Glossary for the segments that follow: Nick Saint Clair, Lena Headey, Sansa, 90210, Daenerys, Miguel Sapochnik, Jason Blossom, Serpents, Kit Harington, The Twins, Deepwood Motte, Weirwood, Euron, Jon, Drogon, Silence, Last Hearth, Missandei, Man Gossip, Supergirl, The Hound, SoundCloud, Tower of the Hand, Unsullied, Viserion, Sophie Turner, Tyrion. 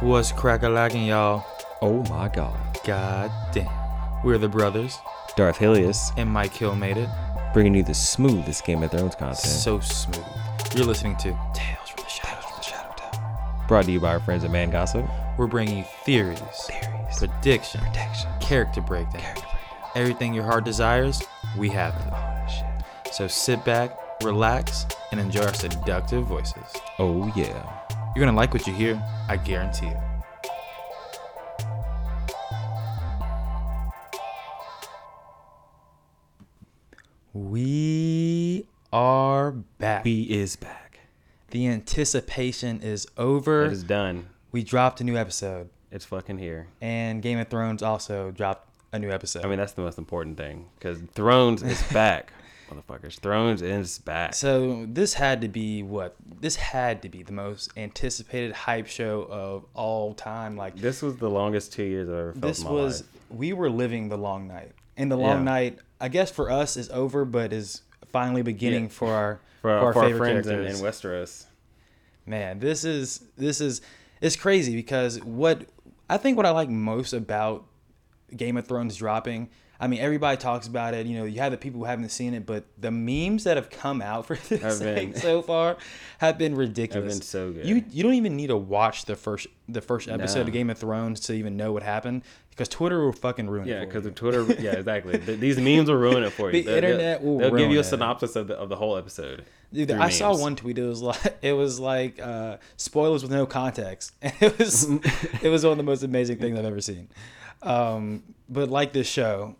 What's crack-a-lacking, y'all? Oh my god. God damn. We're the brothers. Darth Helius. And Mike Hill made it. Bringing you the smoothest Game of Thrones content. So smooth. You're listening to Tales from the Shadows from the Shadow Town. Brought to you by our friends at Man Gossip. We're bringing you theories. Prediction. Character breakdown. Everything your heart desires, we have it. Oh, shit. So sit back, relax, and enjoy our seductive voices. Oh yeah. You're gonna like what you hear, I guarantee it. We are back. The anticipation is over. It is done. We dropped a new episode. It's fucking here. And Game of Thrones also dropped a new episode. I mean, that's the most important thing, because Thrones is back. Motherfuckers, Thrones is back. So this had to be the most anticipated hype show of all time. Like, this was the longest 2 years I've ever felt in my life. We were living the long night, and the long night, I guess, for us is over, but is finally beginning for our friends in Westeros. Man, this is it's crazy, because what I like most about Game of Thrones dropping, I mean, everybody talks about it. You know, you have the people who haven't seen it, but the memes that have come out for this thing so far have been ridiculous. Have been so good. You don't even need to watch the first episode of Game of Thrones to even know what happened, because Twitter will fucking ruin it for you. Exactly. These memes will ruin it for you. They'll give you a synopsis of the whole episode. Dude, I saw one tweet. It was like spoilers with no context. It was one of the most amazing things I've ever seen. But like this show,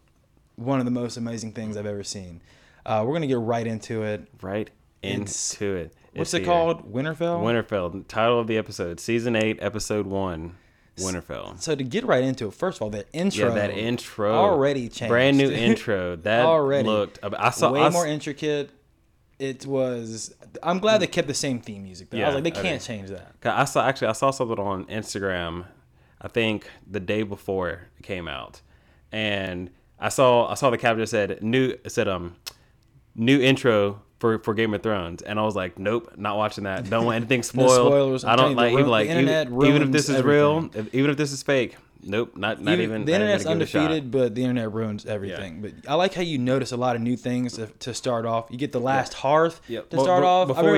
one of the most amazing things I've ever seen. We're going to get right into it. What's it called? Winterfell? Winterfell. Title of the episode. Season 8, Episode 1, Winterfell. So to get right into it, first of all, that intro. Already changed. Brand new intro. That already looked... I saw more intricate. It was... I'm glad they kept the same theme music, though. Yeah, I was like, they can't change that. I saw something on Instagram, I think, the day before it came out. And... I saw the caption said new intro for Game of Thrones, and I was like, nope, not watching that. Don't want anything spoiled. No spoilers. I don't even if this is everything. Real, even if this is fake. Nope, not even. The internet's undefeated, but the internet ruins everything. Yeah. But I like how you notice a lot of new things to start off. You get the Last Hearth to start off. Before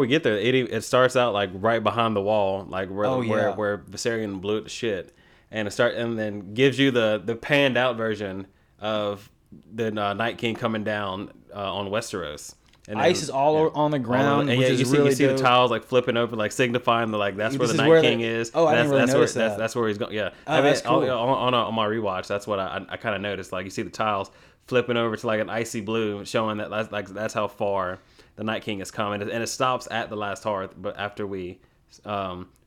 we get there, it starts out like right behind the wall, like where Viserion blew it to shit. And then gives you the panned out version of the Night King coming down on Westeros. And ice is all on the ground, and you see the tiles like flipping over, like signifying that's where the Night King is. Oh, I didn't really notice that. That's where he's going. Yeah, that's cool. On my rewatch, that's what I kind of noticed. Like, you see the tiles flipping over to like an icy blue, showing that like that's how far the Night King is coming, and it stops at the Last Hearth. But after we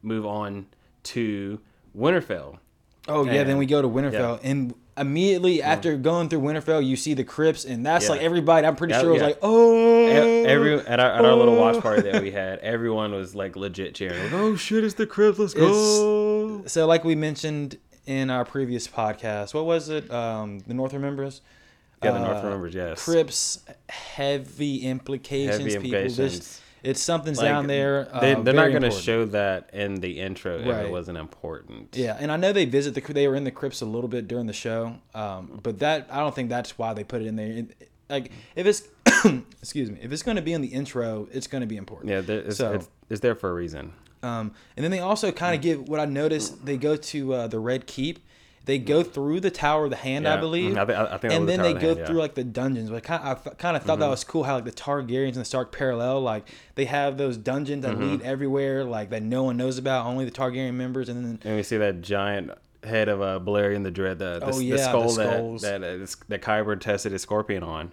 move on to Winterfell. Oh, yeah, then we go to Winterfell, and immediately after going through Winterfell, you see the Crypts, and that's like everybody, I'm pretty sure, was like, At our little watch party that we had, everyone was like legit cheering. Like, oh, shit, it's the Crypts, let's go. So like we mentioned in our previous podcast, what was it? The North Remembers? Yeah, the North Remembers, yes. Crypts, heavy implications. People. It's something's like, down there. They're not going to show that in the intro if it wasn't important. Yeah, and I know they were in the Crypts a little bit during the show, but I don't think that's why they put it in there. Like, if it's if it's going to be in the intro, it's going to be important. Yeah, it's there for a reason. And then they also kind of give what I noticed. They go to the Red Keep. They go through the Tower of the Hand, I believe, I think and then they go through like the dungeons. But I kind of thought that was cool how like the Targaryens and the Stark parallel. Like they have those dungeons that lead everywhere, like that no one knows about, only the Targaryen members. And we see that giant head of Balerion the Dread, the skull that Kyber tested his scorpion on.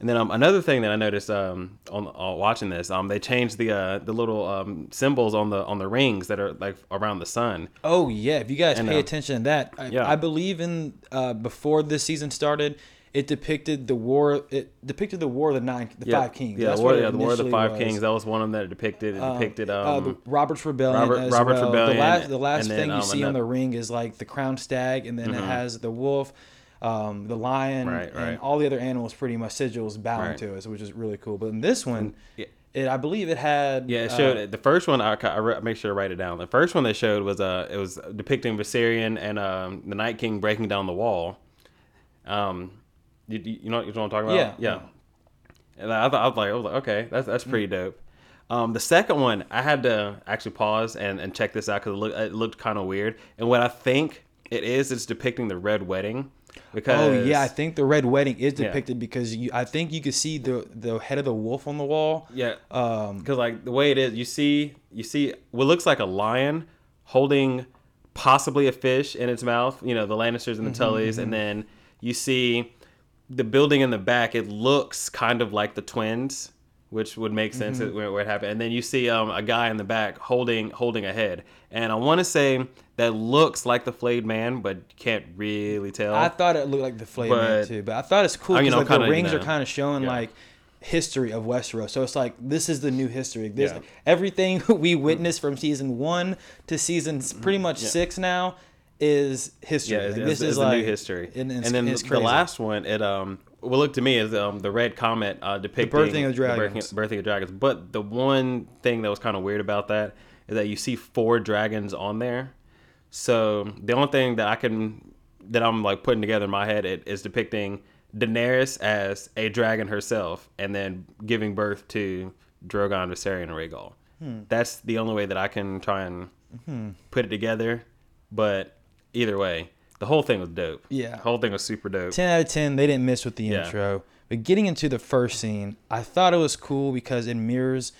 And then another thing that I noticed on watching this, they changed the little symbols on the rings that are like around the sun. Oh yeah, if you guys pay attention to that, I believe in before this season started, it depicted the war. It depicted the War of the Five Kings. Yeah, the War of the Five Kings. That was one of them that it depicted. It depicted Robert's Rebellion. Robert's Rebellion. The last thing you see on the ring is like the crowned stag, and then it has the wolf, the lion, and all the other animals pretty much sigils bowing to us, which is really cool. But in this one, I believe it had... Yeah, it showed... the first one, I make sure to write it down. The first one they showed was... it was depicting Viserion and the Night King breaking down the wall. You know what I'm talking about? Yeah. And I was like, okay, that's pretty dope. The second one, I had to actually pause and check this out because it looked kind of weird. And what I think it is, it's depicting the Red Wedding. Because, oh yeah, I think the Red Wedding is depicted because I think you can see the head of the wolf on the wall. Yeah, because like the way it is, you see what looks like a lion holding possibly a fish in its mouth. You know, the Lannisters and the Tullys, and then you see the building in the back. It looks kind of like the twins, which would make sense where it happened. And then you see a guy in the back holding a head. And I want to say that looks like the flayed man, but can't really tell. I thought it looked like the flayed man too, but I thought it's cool because like the rings are kind of showing like history of Westeros. So it's like, this is the new history. There's like, everything we witnessed from season 1 to season pretty much 6 now is history. Yeah, like, this is like new history. And then the last one, it what looked to me is the red comet depicting the birthing of dragons. But the one thing that was kind of weird about that is that you see 4 dragons on there. So the only thing that I'm like putting together in my head, it is depicting Daenerys as a dragon herself, and then giving birth to Drogon, Viserion, and Rhaegal. That's the only way that I can try and put it together. But either way, the whole thing was dope. Yeah. The whole thing was super dope. 10 out of 10. They didn't miss with the intro. But getting into the first scene, I thought it was cool because it mirrors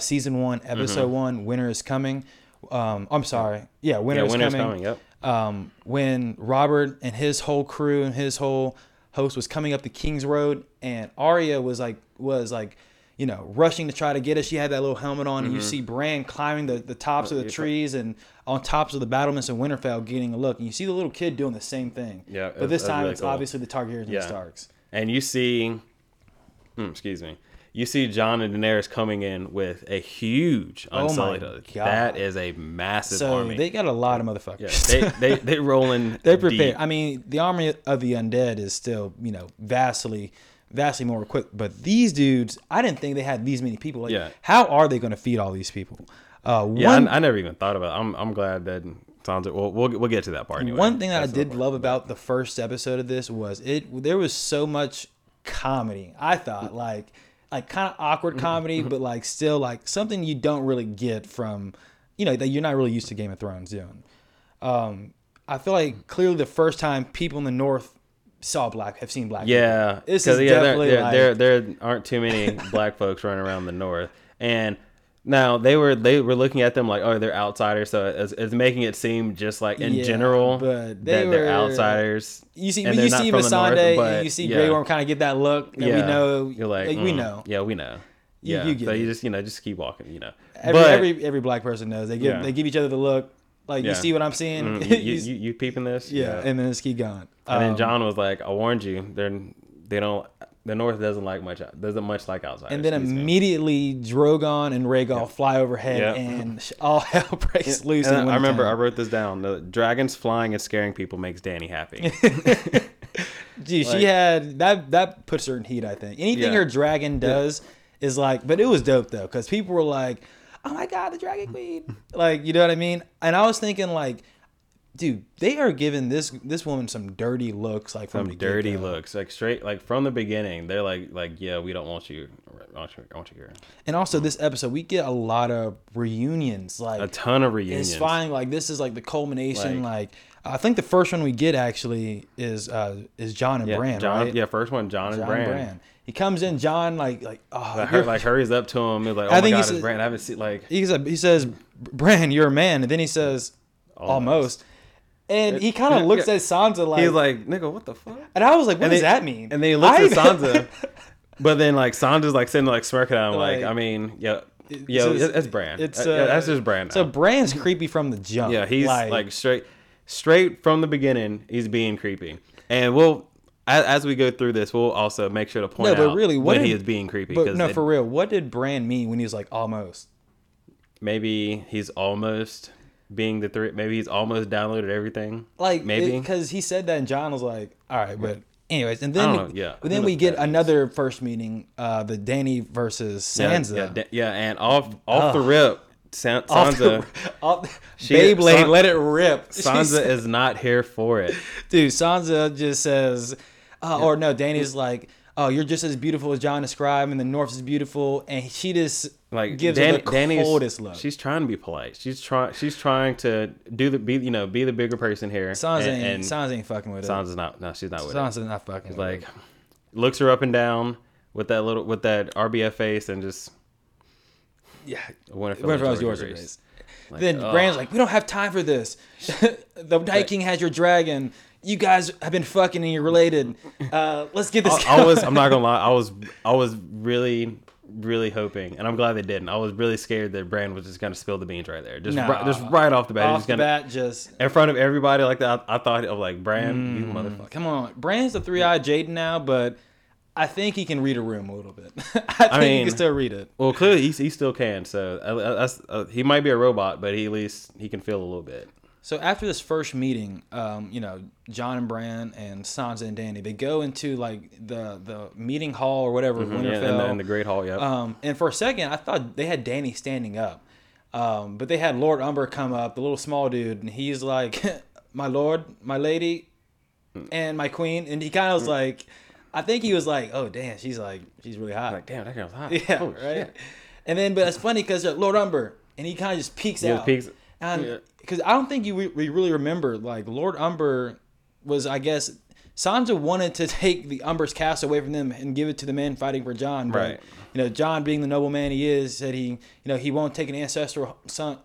season 1, episode 1, Winter is Coming. I'm sorry. Yeah, Winter is Coming. Yep. When Robert and his whole crew and his whole host was coming up the King's Road, and Arya was like, you know, rushing to try to get us. She had that little helmet on, and you see Bran climbing the tops of the trees and on tops of the battlements in Winterfell getting a look. And you see the little kid doing the same thing. Yeah, but this time really it's cool. Obviously the Targaryens and the Starks. And you see, you see Jon and Daenerys coming in with a huge Unsullied. Oh my God. That is a massive army. They got a lot of motherfuckers. Yeah, they rolling. They're prepared. Deep. I mean, the army of the undead is still, you know, vastly more equipped, but these dudes, I didn't think they had these many people. Like, how are they going to feed all these people? I never even thought about it. I'm glad that Sansa. Well, we'll get to that part anyway. One thing that I did love about the first episode of this was there was so much comedy. I thought like kind of awkward comedy, but like still like something you don't really get from, you know, that you're not really used to Game of Thrones doing. I feel like clearly the first time people in the North have seen black people. Yeah, this is definitely there aren't too many black folks running around the North, and now they were looking at them like, oh, they're outsiders, so it's making it seem just like in general but they're outsiders. You see, Missandei, you see Grey Worm kind of get that look, and we know you're like we know, we know. Yeah, you get so it. You just just keep walking, Every black person knows they give each other the look. Like, you see what I'm seeing? You peeping this? Yeah, and then just keep going. And then John was like, I warned you. The North doesn't much like outsiders. And then immediately Drogon and Rhaegal fly overhead and all hell breaks loose. And I remember I wrote this down. The dragons flying and scaring people makes Dany happy. Gee, she had that puts her in heat, I think. Anything her dragon does is like, but it was dope though, because people were like, oh my God, the Dragon Queen. Like, you know what I mean? And I was thinking, like, dude, they are giving this woman some dirty looks, like from from the beginning. They're like, yeah, we don't want you, here. And also, this episode, we get a lot of reunions, like a ton of reunions. It's fine, like this is like the culmination. Like I think the first one we get actually is Jon and Bran. Right? Yeah, first one, Jon and Bran. He comes in, John, hurries up to him. He's like, oh my God, it's Bran. I haven't seen, like... He says, Bran, you're a man. And then he says, almost. And he kind of looks at Sansa like... He's like, nigga, what the fuck? And I was like, what does that mean? And then he looks at Sansa. But then, like, Sansa's, like, sitting, like, smirking at him. Like, I mean, it's Bran. That's just Bran. So Bran's creepy from the jump. Yeah, he's, like straight from the beginning, he's being creepy. And as we go through this, we'll also make sure to point out when he is being creepy. But for real, what did Bran mean when he was like, almost? Maybe he's almost being the three. Maybe he's almost downloaded everything. Like, maybe. Because he said that and John was like, all right, but Anyways, and then we get another first meeting, the Dany versus Sansa. And off the rip, Sansa, Beyblade, let it rip. Sansa is not here for it, dude. Sansa just says, or no, Dany's like, oh, you're just as beautiful as Jon described, and the North is beautiful, and she just like gives her the coldest look. She's trying to be polite. She's trying to be the bigger person here. Sansa ain't fucking with it. Sansa's not fucking with it. Like, looks her up and down with that RBF face and just. Yeah, Winterfell is yours, Grace. Like, then Bran's like, we don't have time for this. The Night King has your dragon. You guys have been fucking and you're related. Let's get this. I'm not gonna lie. I was really, really hoping, and I'm glad they didn't. I was really scared that Bran was just gonna spill the beans right there, just right off the bat. Just in front of everybody like that. I thought of like Bran, you motherfucker. Come on, Bran's the 3-eyed Jaden now, but. I think he can read a room a little bit. I mean, he can still read it. Well, clearly he still can. So he might be a robot, but at least he can feel a little bit. So after this first meeting, Jon and Bran and Sansa and Dany, they go into like the meeting hall or whatever, Winterfell, and the Great Hall. Yeah. And for a second, I thought they had Dany standing up, but they had Lord Umber come up, the little small dude, and he's like, "My lord, my lady, and my queen," and he kind of was like. I think he was like, "Oh damn, she's really hot." Like, damn, that girl's hot. Yeah, oh, right. Shit. And then, but it's funny because Lord Umber and he kind of just peeks out. Because I don't think we really remember like Lord Umber was, I guess, Sansa wanted to take the Umber's castle away from them and give it to the men fighting for Jon. But, right. Jon, being the noble man he is, said he won't take an ancestral son,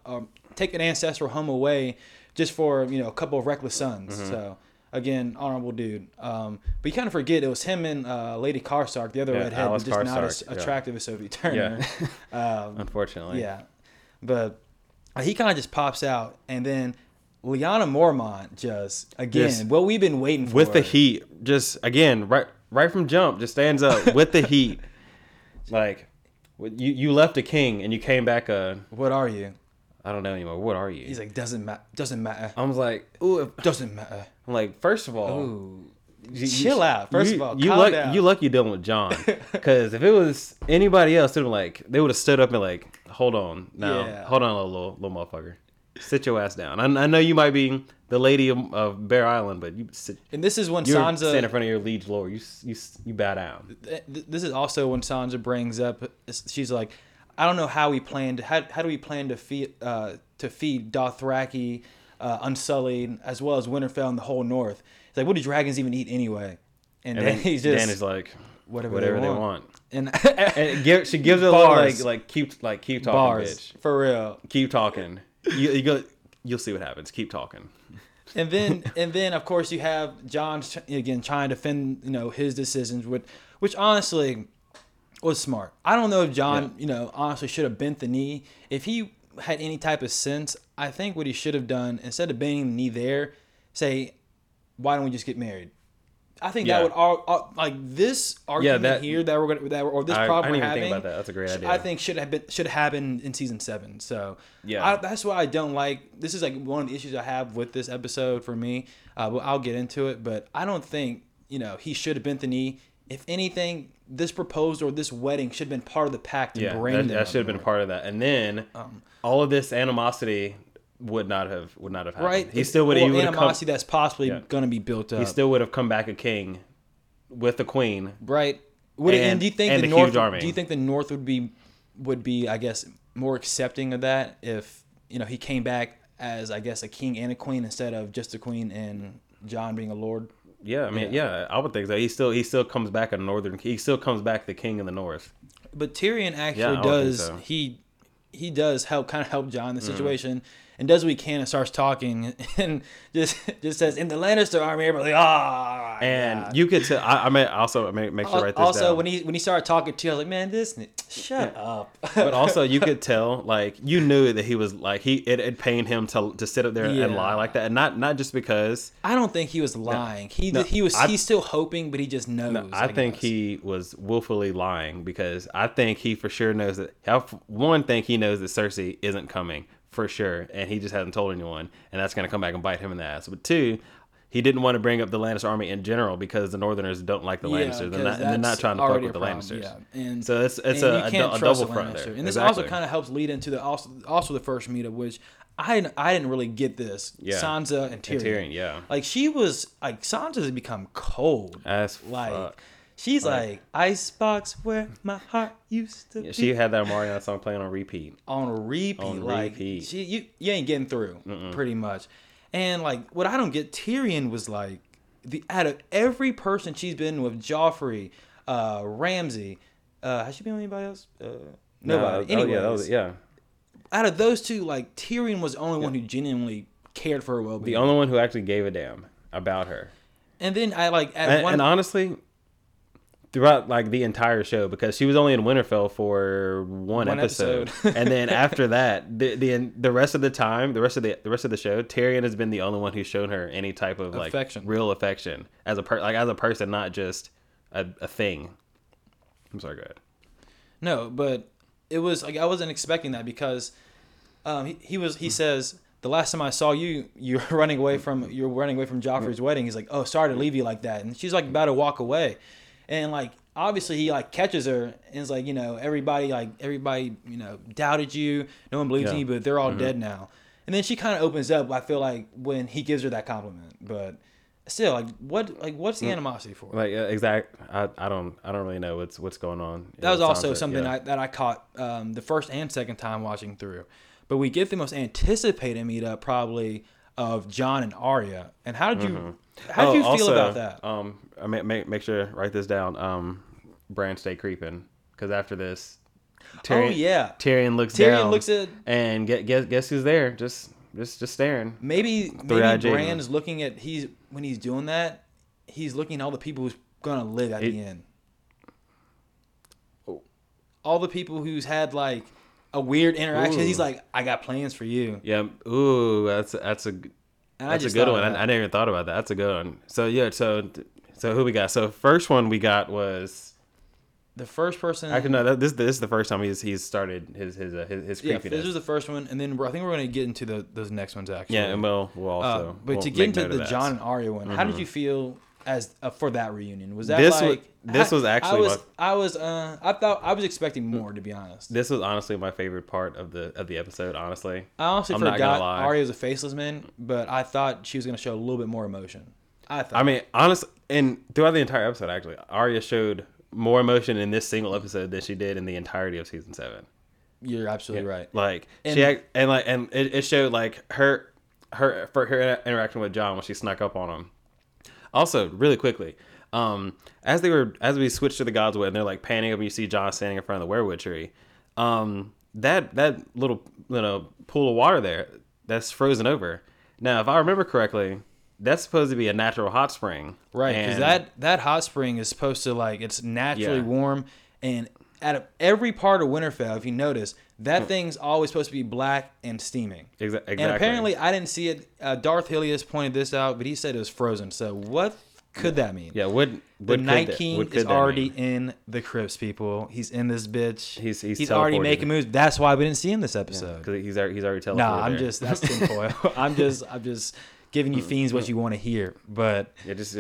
take an ancestral home away just for a couple of reckless sons. Mm-hmm. So. Again, honorable dude. But you kind of forget it was him and Lady Karstark, the other redhead, Alice just Karstark, not as attractive as Sophie Turner. Yeah. Unfortunately. Yeah. But he kind of just pops out. And then Lyanna Mormont what we've been waiting for. With the heat. Just, again, right from jump, just stands up with the heat. Like, you left a king and you came back a... What are you? I don't know anymore. What are you? He's like, doesn't matter. I was like, ooh, it doesn't matter. I'm like, first of all, chill out. First of all, calm down. You lucky dealing with Jon, because if it was anybody else, they would have stood up and like, hold on, little motherfucker, sit your ass down. I know you might be the lady of Bear Island, but you sit. And this is when Sansa stand in front of your liege lord. You bow down. This is also when Sansa brings up. She's like. I don't know how we planned. How do we plan to feed Dothraki, Unsullied, as well as Winterfell and the whole North? It's like, what do dragons even eat anyway? And then Dany's like, whatever they want. And she gives it a little keep talking, bars, bitch. For real. Keep talking. You go. You'll see what happens. Keep talking. And then of course you have Jon again trying to defend his decisions, which honestly. Was smart. I don't know if Jon, honestly should have bent the knee. If he had any type of sense, I think what he should have done, instead of bending the knee there, say, why don't we just get married? I think that would all like this argument here that we're gonna problem we're having. I didn't even think about that. That's a great idea. I think should have happened in season 7. So that's why I don't like. This is like one of the issues I have with this episode for me. I'll get into it, but I don't think he should have bent the knee. If anything, this proposal or this wedding should have been part of the pact. Yeah, that should have been part of that. And then all of this animosity would not have happened. Right? He still would have animosity that's possibly going to be built up. He still would have come back a king with the queen. Right. Do you think the North would be I guess more accepting of that if he came back as I guess a king and a queen instead of just a queen and Jon being a lord? Yeah, I mean, I would think so. He still comes back a northern. He still comes back the king of the North. But Tyrion actually does. So. He does help Jon in the situation and does what he can and starts talking and just says in the Lannister army, everybody you could tell. I may also make sure to write this down. Also, when he started talking to you, I was like, man, this shut up. But also, you could tell like you knew that he was like it pained him to sit up there and lie like that, and not just because I don't think he was lying. He's still hoping, but he just knows. No, I think he was willfully lying because I think he for sure knows that. One thing he knows that Cersei isn't coming. For sure, and he just hasn't told anyone, and that's gonna come back and bite him in the ass. But two, He didn't want to bring up the Lannister army in general because the Northerners don't like the Lannisters. They're not trying to fuck with the Lannisters. Yeah. And so it's a double front there. And this also kind of helps lead into the first meetup, which I didn't really get this. Yeah. Sansa and Tyrion. Like Sansa has become cold. As fuck. She's like, Icebox where my heart used to be. She had that Mariana song playing on repeat. On repeat. You ain't getting through, pretty much. And, like, what I don't get, Tyrion was, like, out of every person she's been with, Joffrey, Ramsay, has she been with anybody else? Nobody. Anyways. Out of those two, like, Tyrion was the only one who genuinely cared for her well-being. The only one who actually gave a damn about her. And then I, like, and honestly, throughout, like, the entire show, because she was only in Winterfell for one episode. And then after that, the rest of the show, Tyrion has been the only one who's shown her any type of like affection. Real affection as a person, not just a thing. I'm sorry, go ahead. No, but it was like I wasn't expecting that because he says, the last time I saw you, you're running away from Joffrey's wedding. He's like, oh, sorry to leave you like that, and she's like about to walk away. And, like, obviously he, like, catches her and is like, you know, everybody, you know, doubted you. No one believes in you, but they're all dead now. And then she kind of opens up, I feel like, when he gives her that compliment. But still, like, what's the animosity for? Like, exactly. I don't really know what's going on. That was also something that I caught the first and second time watching through. But we get the most anticipated meetup probably of Jon and Arya. And how did you... How do you feel about that? I make sure write this down. Bran stay creeping because after this, Tyrion looks down and guess who's there? Just staring. Maybe Bran's looking at when he's doing that, he's looking at all the people who's gonna live at the end. Oh. All the people who's had like a weird interaction. Ooh. He's like, I got plans for you. Yeah. Ooh, that's a. That's a good one. I never even thought about that. That's a good one. So yeah, so who we got? So first one we got was the first person. This is the first time he's started his creepiness. Yeah, this was the first one, and then I think we're gonna get into those next ones actually. Yeah, and we'll also. But to get into the Jon and Arya one, how did you feel as for that reunion? Was that I was expecting more, to be honest. This was honestly my favorite part of the episode. I forgot Arya was a faceless man, but I thought she was going to show a little bit more emotion. Honestly, and throughout the entire episode, actually, Arya showed more emotion in this single episode than she did in the entirety of season 7. You're absolutely right. Like it showed like her interaction with Jon when she snuck up on him. Also, really quickly, as we switched to the Godswood and they're like panning up and you see Jon standing in front of the Weirwood tree, that little pool of water there that's frozen over. Now, if I remember correctly, that's supposed to be a natural hot spring, right? Because that hot spring is supposed to like it's naturally warm. And out of every part of Winterfell, if you notice, that thing's always supposed to be black and steaming. Exactly. And apparently, I didn't see it. Darth Helius pointed this out, but he said it was frozen. So what could that mean? Yeah, the Night King is already in the Crypts, people. He's in this bitch. He's already making moves. That's why we didn't see him this episode. Because he's already teleported. That's tinfoil. I'm just giving you fiends what you want to hear. But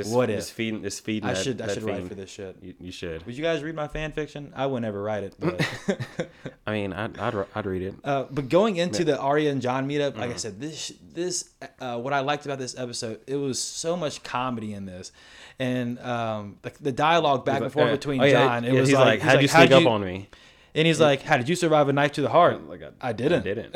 what if? Just feeding. I should write for this shit. You should. Would you guys read my fan fiction? I would never write it. But. I mean, I'd read it. But going into the Arya and Jon meetup, like I said, this what I liked about this episode, it was so much comedy in this, and the dialogue back and forth between Jon. It was like, how'd you sneak up on me? And he's like, how did you survive a knife to the heart? Like I didn't.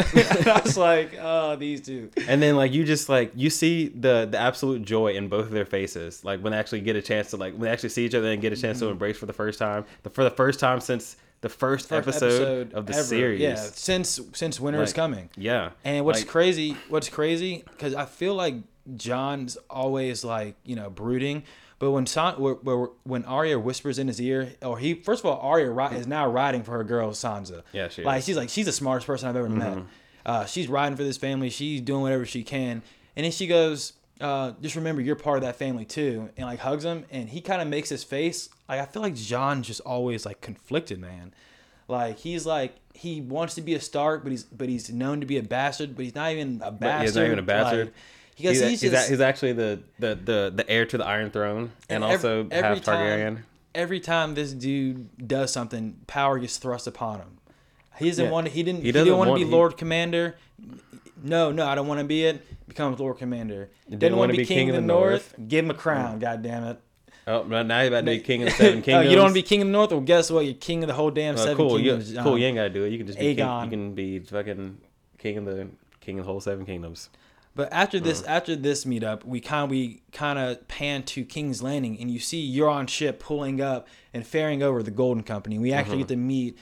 I was like, oh, these two. And then like you just like you see the absolute joy in both of their faces. Like when they actually get a chance to when they actually see each other and get a chance to embrace for the first time. For the first time since the first episode of the series. Yeah, since Winter is Coming. Yeah. And what's crazy, because I feel like Jon's always like, brooding. But when Arya whispers in his ear, Arya is now riding for her girl Sansa. Yeah, she is. Like she's the smartest person I've ever met. She's riding for this family. She's doing whatever she can, and then she goes, "Just remember, you're part of that family too." And like hugs him, and he kind of makes his face. Like I feel like Jon's just always like conflicted, man. Like he's like he wants to be a Stark, but he's known to be a bastard, but he's not even a bastard. Like, He's actually the heir to the Iron Throne and also half Targaryen. Every time this dude does something, power gets thrust upon him. He didn't want to be Lord Commander. No, I don't want to be it. Becomes Lord Commander. Didn't want to be King of the North. Give him a crown, goddammit. Oh, now you're about to be King of the Seven Kingdoms. You don't want to be King of the North? Well, guess what? You're King of the whole damn Seven Kingdoms. You ain't got to do it. You can just be Aegon. You can be fucking King of the whole Seven Kingdoms. But after this meetup, we kind of pan to King's Landing, and you see Euron's ship pulling up and ferrying over the Golden Company. We actually get to meet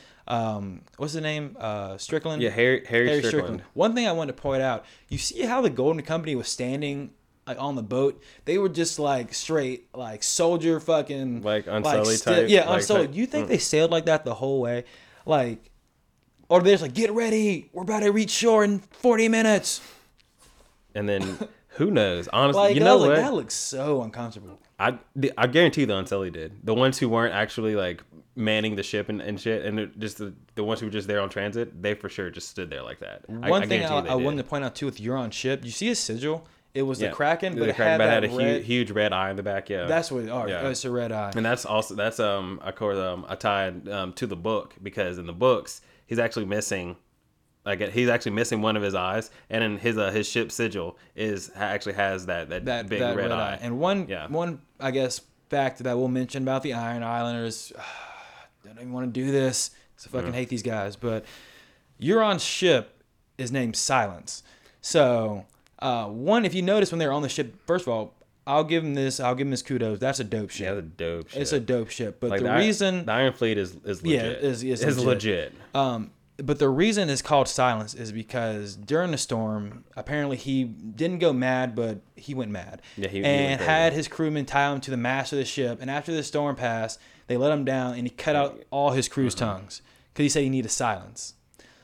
what's the name? Strickland? Yeah, Harry Strickland. One thing I wanted to point out, you see how the Golden Company was standing like on the boat? They were just like straight like soldier fucking like Unsullied type. Yeah, like Unsullied. You think they sailed like that the whole way? Like, or they're just like, get ready, we're about to reach shore in 40 minutes. And then who knows? Honestly, like, what? That looks so uncomfortable. I guarantee the Unsullied did. The ones who weren't actually like manning the ship and shit, and just the ones who were just there on transit, they for sure just stood there like that. One thing I wanted to point out too with Euron's ship, you see his sigil? It was the Kraken, but it had a huge red eye in the back. Yeah, that's what. It's a red eye, and that's also I tied to the book because in the books he's actually missing. Like he's actually missing one of his eyes, and in his ship sigil actually has that big red eye. And one I guess fact that we'll mention about the Iron Islanders, I don't even want to do this because I fucking hate these guys. But Euron's ship is named Silence. So if you notice when they're on the ship, first of all, I'll give him this kudos. That's a dope ship. Yeah, that's a dope ship. It's a dope ship. But like the Iron Fleet is legit. Yeah, is legit. But the reason it's called Silence is because during the storm, apparently he didn't go mad, but he went mad. Yeah, he had his crewmen tie him to the mast of the ship. And after the storm passed, they let him down, and he cut out all his crew's tongues because he said he needed silence.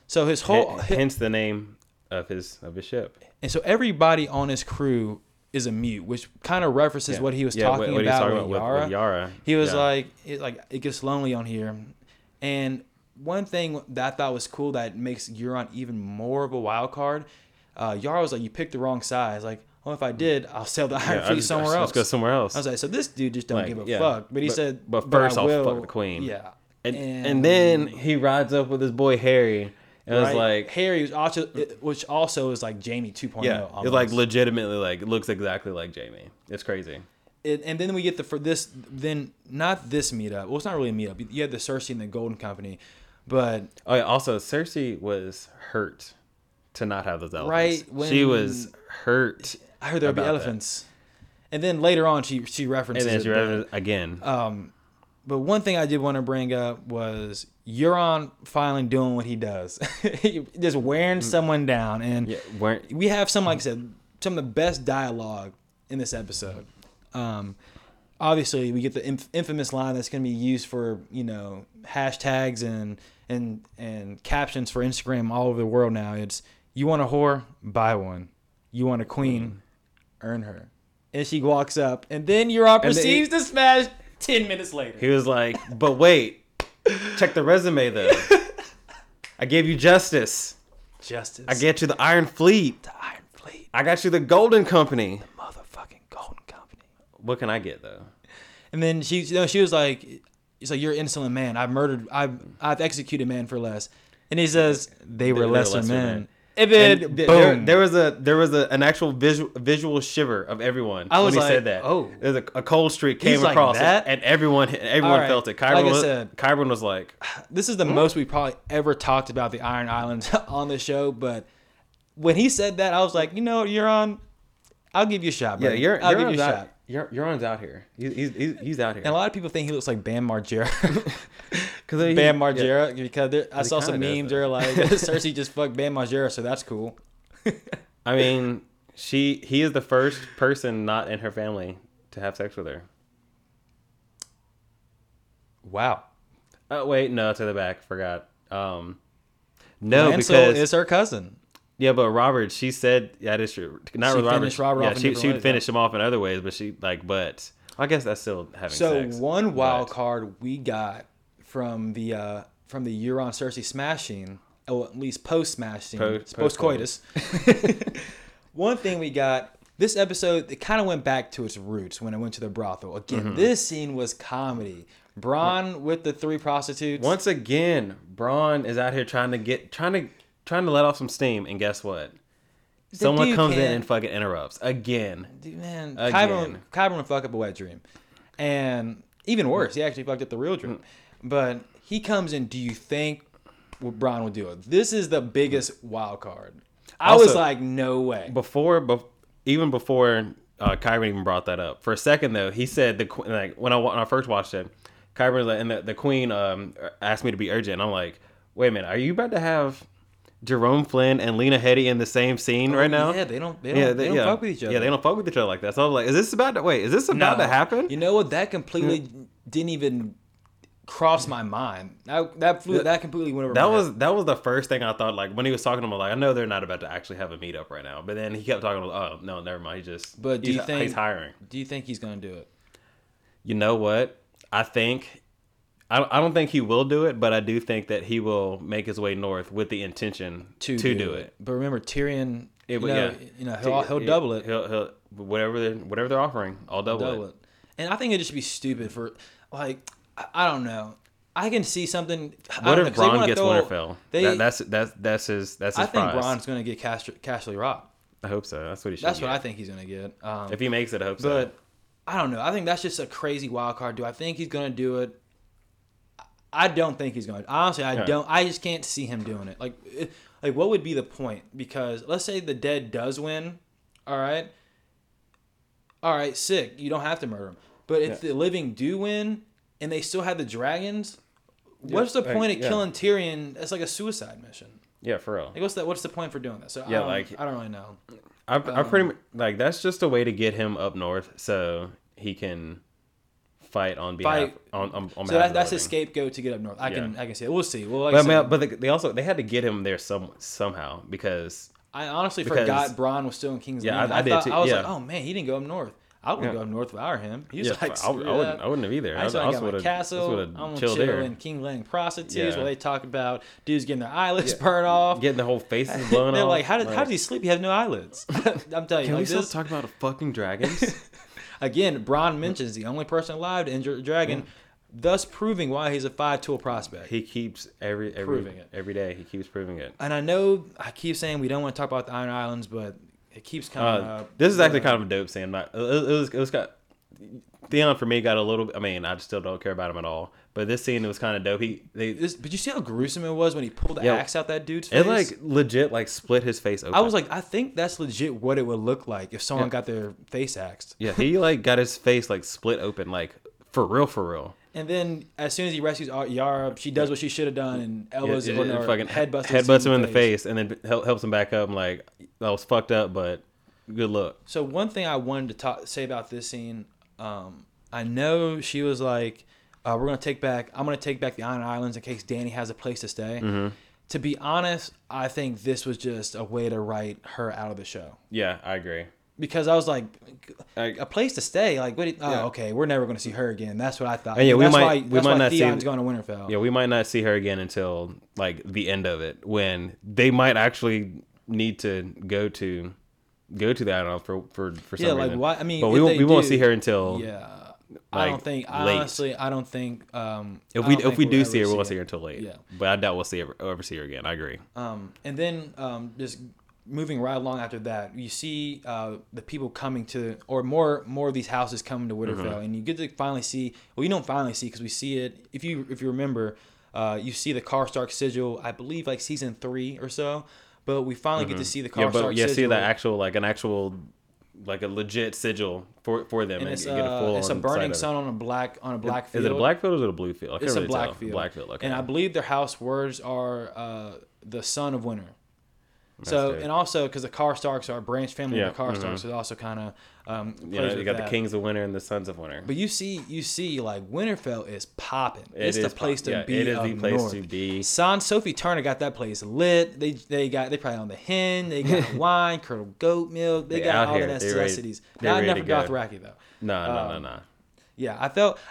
So his whole hence the name of his ship. And so everybody on his crew is a mute, which kind of references what he was talking about with Yara. He was like, it gets lonely on here, and. One thing that I thought was cool that makes Euron even more of a wild card, Yara was like, you picked the wrong size. Like, oh, if I did, I'll sell the Iron Fleet somewhere else. Let's go somewhere else. I was like, so this dude just don't give a fuck. But he said, but first I'll fuck the queen. Yeah. And then he rides up with his boy Harry. And it was like... Harry, which also is like Jaime 2.0. Yeah, it's like legitimately like, it looks exactly like Jaime. It's crazy. And then we get this meetup. Well, it's not really a meetup. You had the Cersei and the Golden Company. But also Cersei was hurt to not have those elephants. Right, she was hurt. I heard there'd be elephants, and then later on she references it. And then she references again. But one thing I did want to bring up was Euron finally doing what he does, just wearing someone down. And we have some of the best dialogue in this episode. Obviously, we get the infamous line that's going to be used for, hashtags and captions for Instagram all over the world now. It's, you want a whore? Buy one. You want a queen? Earn her. And she walks up, and then Euron proceeds to smash 10 minutes later. He was like, but wait, check the resume though. I gave you justice. Justice. I get you the Iron Fleet. The Iron Fleet. I got you the Golden Company. The motherfucking Golden Company. What can I get though? And then she was like... He's like, you're an insolent man. I've executed man for less. And he says, they were lesser men. And then, boom. There was an actual visual shiver of everyone he said that. Oh. There's a cold streak came across that? And everyone felt it. Kyron was like... This is the most we probably ever talked about the Iron Islands on the show, but when he said that, I was like, Euron, I'll give you a shot, buddy. Yeah, I'll give you a shot. Euron's out here. He's out here. And a lot of people think he looks like Bam Margera. Bam Margera. Yeah. Because I saw some memes. They're like, Cersei just fucked Bam Margera, so that's cool. I mean, he is the first person not in her family to have sex with her. Wow. Oh, wait. No, to the back. Forgot. No, Lancel because... is her cousin. Yeah, but Robert, she said that is true. Not with Robert. She'd finish him off in other ways, but but I guess that's still having sex. So one wild card we got from the Euron Cersei smashing, or at least post smashing, post coitus. One thing we got This episode, it kind of went back to its roots when it went to the brothel. Again, this scene was comedy. Bronn with the three prostitutes. Once again, Bronn is out here trying to let off some steam, and guess what? Someone comes in and fucking interrupts again. Dude, man, Kyron fucked up a wet dream, and even worse, he actually fucked up the real dream. But he comes in. Do you think Bronn will do it? This is the biggest wild card. I was like, no way. Even before Kyron even brought that up for a second, though, he said when I first watched it, Kyron and the Queen asked me to be urgent. And I'm like, wait a minute, are you about to have Jerome Flynn and Lena Headey in the same scene right now? Yeah, they don't fuck with each other. Yeah, they don't fuck with each other like that. So I was like, is this about to happen? You know what? That completely didn't even cross my mind. That completely went over my head. That was the first thing I thought, like, when he was talking to him, like, I know they're not about to actually have a meetup right now. But then he kept talking about, oh, no, never mind. He's hiring. Do you think he's going to do it? You know what? I don't think he will do it, but I do think that he will make his way north with the intention to do it. But remember, Tyrion, he'll double it. He'll whatever they're offering, I'll double it. And I think it'd just be stupid for, like, I don't know. I can see something. What if Bronn gets Winterfell? That's his prize. I think Bronn's going to get Casterly Rock. I hope so. That's what he should. That's what I think he's going to get. If he makes it, I hope so. But I don't know. I think that's just a crazy wild card. Do I think he's going to do it? I don't think he's going to. Honestly, I don't. I just can't see him doing it. Like, what would be the point? Because let's say the dead does win. All right, sick. You don't have to murder him. But if the living do win and they still have the dragons, what's the point of killing Tyrion? It's like a suicide mission. Yeah, for real. Like, what's the point for doing that? So I don't really know. I pretty much, like, that's just a way to get him up north so he can fight on behalf on so that's a scapegoat to get up north. I can see it. We'll see. Well, they had to get him there somehow because I honestly forgot Bronn was still in King's Landing. I did too. I was like, oh man, he didn't go up north. I wouldn't go up north without him. He was I wouldn't have either. I got my castle. I'm chilling in King's Landing prostitutes while they talk about dudes getting their eyelids burned off, getting their whole faces blown off. They're like, how does he sleep? He has no eyelids. I'm telling you. Can we still talk about fucking dragons? Again, Bronn mentions the only person alive to injure a dragon, thus proving why he's a 5-tool prospect. He keeps every day. He keeps proving it. And I know I keep saying we don't want to talk about the Iron Islands, but it keeps coming up. This is actually kind of a dope scene. Theon for me got a little. I mean, I still don't care about him at all. But this scene was kind of dope. Did you see how gruesome it was when he pulled the axe out that dude's face? It legit split his face open. I was like, I think that's legit what it would look like if someone got their face axed. Yeah, he got his face split open, for real. And then as soon as he rescues Yara, she does what she should have done and elbows him and fucking headbutts him in the face and then helps him back up. I'm like, that was fucked up, but good luck. So one thing I wanted to say about this scene, I know she was like, I'm going to take back the Iron Islands in case Dany has a place to stay. Mm-hmm. To be honest, I think this was just a way to write her out of the show. Yeah, I agree. Because I was like, a place to stay? Like, what? Okay, we're never going to see her again. That's what I thought. And that's why Theon's going to Winterfell. Yeah, we might not see her again until, the end of it, when they might actually need to go to the Iron Islands for some reason. Why? I mean, but we won't see her until... Yeah. I honestly don't think. If we do see her, we won't see her until late. Yeah. But I doubt we'll ever see her again. I agree. And then just moving right along after that, you see the people coming to, or more of these houses coming to Winterfell, and you get to finally see. Well, you don't finally see because we see it. If you remember, you see the Karstark sigil. I believe season 3 or so. But we finally get to see the Karstark sigil. Yeah, see the actual a legit sigil for them, and you get a full. It's a burning sun on a black field. Is it a black field or is it a blue field? It's a black field. Okay. And I believe their house words are the son of winter. And also because the Karstarks are a branch family of the Karstarks, so it also kind of you got that. The kings of winter and the sons of winter. But you see Winterfell is popping. It's the place to be. Sophie Turner got that place lit. They probably on the hen. They got wine, curdled goat milk. They got all the necessities. Not enough for Dothraki though. No. Yeah,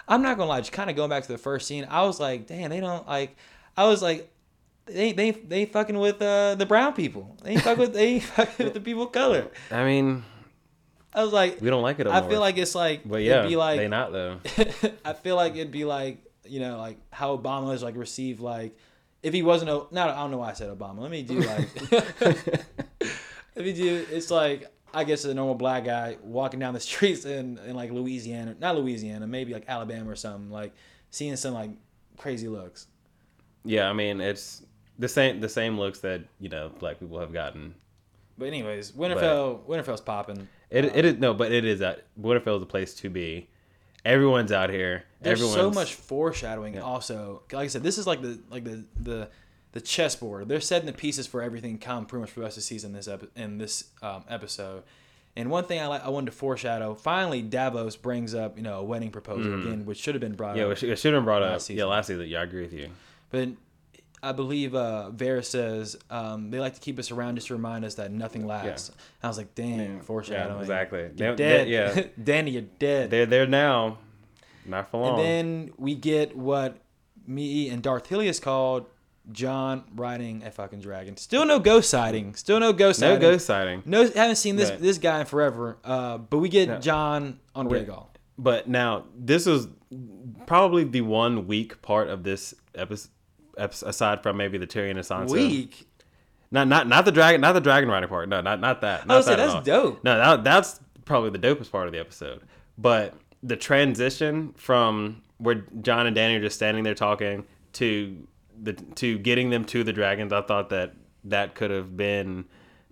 I'm not gonna lie. Just kind of going back to the first scene, I was like, damn, they don't like. I was like. They fucking with the brown people. They ain't fucking with the people of color. I mean, I was like, we don't like it up north. I feel like it's like, but yeah, it'd be like, they not though. I feel like it'd be like, you know, like how Obama is like received, like if he wasn't a, not, I don't know why I said Obama. Let me do like, let me do, it's like, I guess a normal black guy walking down the streets in like Louisiana, not Louisiana, maybe like Alabama or something, like seeing some like crazy looks. Yeah, I mean, it's the same looks that, you know, black people have gotten. But anyways, Winterfell's popping. Winterfell is a place to be. Everyone's out here. There's so much foreshadowing. Yeah. Also, like I said, this is like the chessboard. They're setting the pieces for everything come pretty much for us to see in this episode. And one thing I wanted to foreshadow. Finally, Davos brings up, you know, a wedding proposal again, which should have been brought up. Yeah, it should have been brought up. Yeah, last season. Yeah, I agree with you. But I believe Varys says they like to keep us around just to remind us that nothing lasts. Yeah. I was like, damn, foreshadowing. Yeah, exactly. You're dead. Yeah. Danny, you're dead. They're there now. Not for long. And then we get what me and Darth Helius called Jon riding a fucking dragon. Still no ghost sighting. No, haven't seen this guy in forever. But we get Jon on Rhaegal. But now, this was probably the one weak part of this episode. Aside from maybe the Tyrion and Sansa, weak. Not the dragon riding part. No, not that. Not I would that say that's dope. No, that's probably the dopest part of the episode. But the transition from where Jon and Dany are just standing there talking to getting them to the dragons, I thought that could have been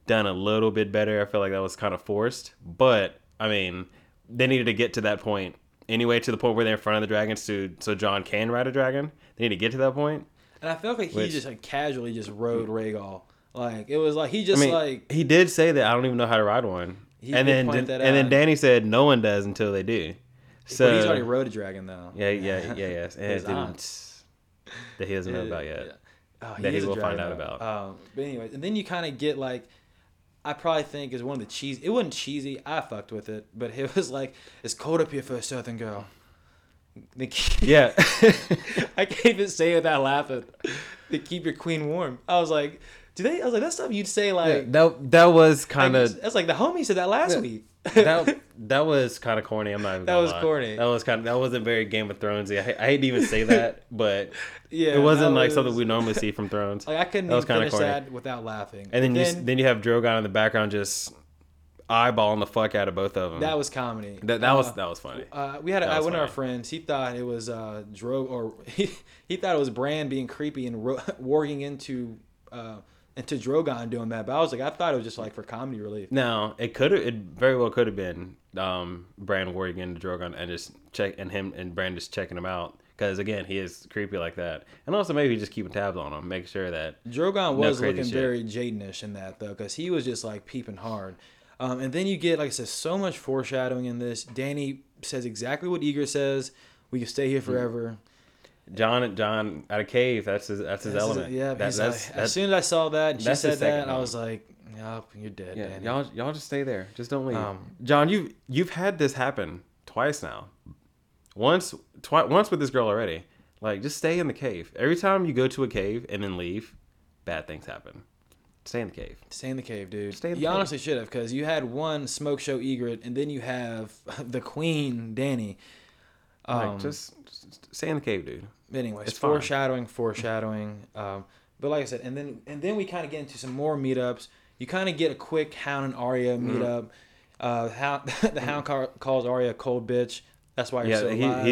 done a little bit better. I feel like that was kind of forced. But I mean, they needed to get to that point anyway. To the point where they're in front of the dragons, so Jon can ride a dragon. They need to get to that point. And I felt like he just like casually just rode Rhaegal. Like it was like he just he did say that I don't even know how to ride one. And then Danny said no one does until they do. So but he's already rode a dragon though. Yeah. That he doesn't know about yet. Yeah. Oh, that he will find out about. But anyway, and then you kind of get like, I probably think is one of the cheesy. It wasn't cheesy. I fucked with it, but it was like it's cold up here for a Southern girl. Yeah, I can't even say it without laughing. To keep your queen warm. I was like, I was like, that's stuff you'd say like. Yeah, that was kind of. Like, that's like the homie said that last week. that was kind of corny. I'm not even. That was lie. Corny. That wasn't very Game of Thronesy. I hate to even say that, but yeah, it wasn't like something we normally see from Thrones. Like I couldn't even finish that without laughing. And then you have Drogon in the background just eyeballing the fuck out of both of them. That was comedy. That was funny. We had one of our friends. He thought it was he thought it was Bran being creepy and warging into Drogon doing that. But I was like, I thought it was just like for comedy relief. No, it very well could have been Bran warging into Drogon and Bran just checking him out. Because, again, he is creepy like that. And also maybe just keeping tabs on him. Make sure that Drogon was looking very Jaden-ish in that, though. Because he was just like peeping hard. And then you get, like I said, so much foreshadowing in this. Danny says exactly what Eager says. We can stay here forever. Jon at a cave. That's his element. Yeah. As soon as I saw that, and she said that, I was like, "Oh, you're dead, yeah, Danny. Y'all just stay there. Just don't leave." Jon, you've had this happen twice now. Once with this girl already. Like, just stay in the cave. Every time you go to a cave and then leave, bad things happen. Stay in the cave. Stay in the cave, dude. Honestly should have, because you had one smoke show egret, and then you have the queen, Danny. Just stay in the cave, dude. Anyways, it's foreshadowing. But like I said, and then we kind of get into some more meetups. You kind of get a quick Hound and Arya meetup. The Hound calls Arya a cold bitch. That's why you're so alive.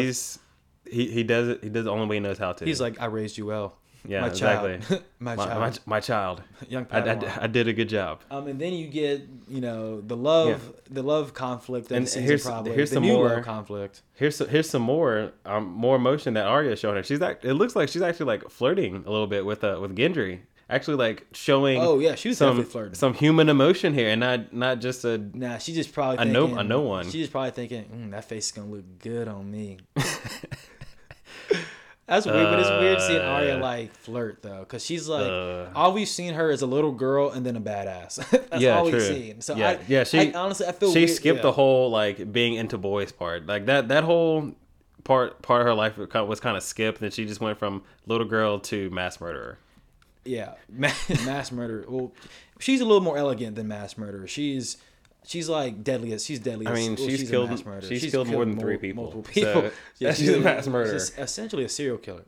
He does it. He does the only way he knows how to. He's like, I raised you well. Yeah, my exactly. Child. My child. Young Padawan. I did a good job. And then you get, you know, the love conflict. And here's some more love conflict. Here's some more more emotion that Arya's showing her. It looks like she's actually like flirting a little bit with Gendry. Actually, like showing. Oh yeah, she was definitely flirting. Some human emotion here, and not just a. Nah, she just probably. I know one. She's just probably thinking that face is gonna look good on me. That's weird, but it's weird seeing Arya like flirt though, because she's like all we've seen her is a little girl and then a badass. That's all we've seen. So yeah, she honestly I feel she weird. Skipped the whole like being into boys part. Like that whole part of her life was kind of skipped, and she just went from little girl to mass murderer. Yeah, mass murderer. Well, she's a little more elegant than mass murderer. She's She's like deadliest. She's deadliest. I mean, she's killed more than 3 people. Multiple people. So yeah, she's a mass murderer. She's essentially a serial killer.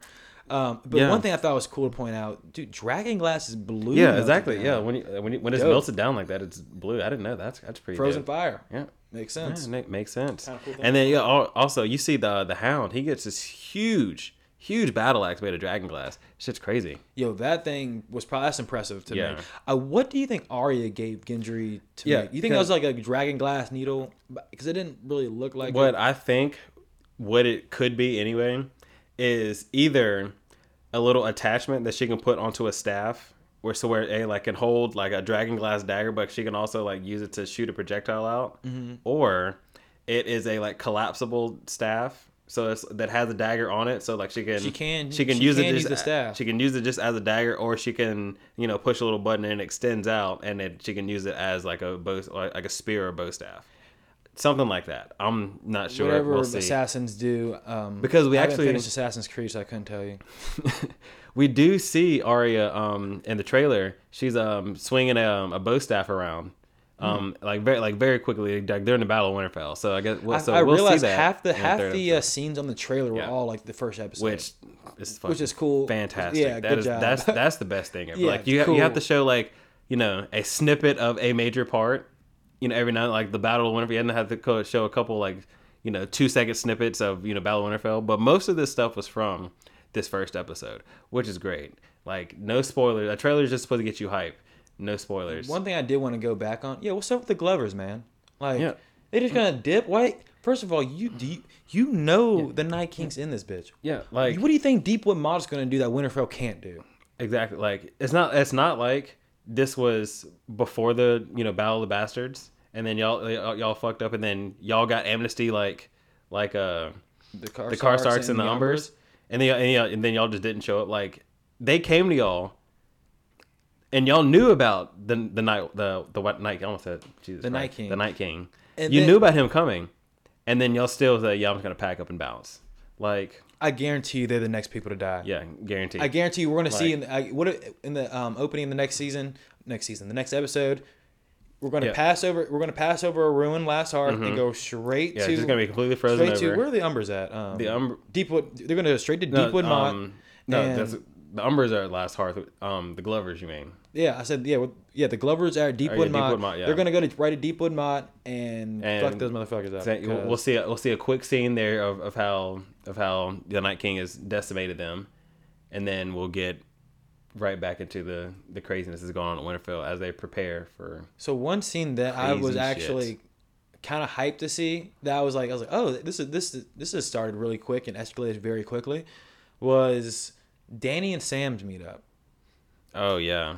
One thing I thought was cool to point out, dude, dragonglass is blue. Yeah, exactly. Down. Yeah, when it's melted down like that, it's blue. I didn't know. That's pretty frozen dope. Fire. Yeah, makes sense. Yeah, makes sense. Kind of cool. And then also you see the Hound. He gets this huge battle axe made of dragonglass. Shit's crazy. Yo, that thing was probably that's impressive to me. What do you think Arya gave Gendry to make? You think that was like a dragonglass needle? Because it didn't really look like it. I think what it could be anyway is either a little attachment that she can put onto a staff where it like can hold like a dragonglass dagger, but she can also like use it to shoot a projectile out. Mm-hmm. Or it is a like collapsible staff. So that has a dagger on it. So like she can use it just as a staff. She can use it just as a dagger, or she can push a little button and it extends out, and then she can use it as like a bow, like a spear or bow staff, something like that. I'm not sure. Whatever we'll see. Assassins do, because we actually finished Assassin's Creed, so I couldn't tell you. We do see Arya in the trailer. She's swinging a bow staff around. Very quickly, like they're in the Battle of Winterfell. So I guess we'll see that half the scenes on the trailer were all like the first episode, which is cool, fantastic. Yeah, good job. That's the best thing ever. Yeah, like you have to show like a snippet of a major part, every night, like the Battle of Winterfell. You have to show a couple 2-second snippets of Battle of Winterfell, but most of this stuff was from this first episode, which is great. Like no spoilers. A trailer is just supposed to get you hyped. No spoilers. One thing I did want to go back on. Yeah, what's up with the Glovers, man? Like, they just gonna dip. Why? First of all, the Night King's in this bitch. Yeah, like, what do you think Deepwood Mott's gonna do that Winterfell can't do? Exactly. Like, it's not like this was before the Battle of the Bastards, and then y'all fucked up, and then y'all got amnesty like the Karstarks and the Umbers, and then y'all just didn't show up. Like, they came to y'all. And y'all knew about the Night King. And you knew about him coming, and then y'all still was like, "Yeah, I'm just gonna pack up and bounce." Like, I guarantee you, they're the next people to die. Yeah, guaranteed. I guarantee you, we're gonna see in the opening of the the next episode. We're gonna pass over a ruin, Last Hearth, and go straight to. Yeah, just gonna be completely frozen over. Where are the Umbers at? Deepwood. They're gonna go straight to Deepwood Mott. The Umbers are at Last Hearth. The Glovers, you mean? Yeah, I said the Glovers are at Deepwood Mott. Yeah. They're gonna go right to Deepwood Mott and fuck those motherfuckers up. We'll see a quick scene there of how the Night King has decimated them, and then we'll get right back into the craziness that's going on at Winterfell as they prepare for. So one scene that I was actually kind of hyped to see that I was like, oh, this is started really quick and escalated very quickly, was Danny and Sam's meetup. Oh yeah,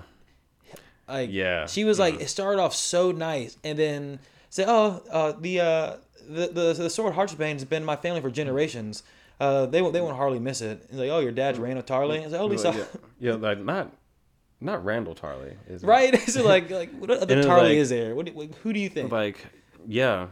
like yeah. She was like, it started off so nice, and then said, "Oh, the sword Harchbane has been in my family for generations. They won't hardly miss it." And he's like, "Oh, your dad's Randall Tarly." I said, "Oh, Lisa." Yeah, like not Randall Tarly, is it? Right? So like what other Tarly is there? Who do you think? Like, yeah.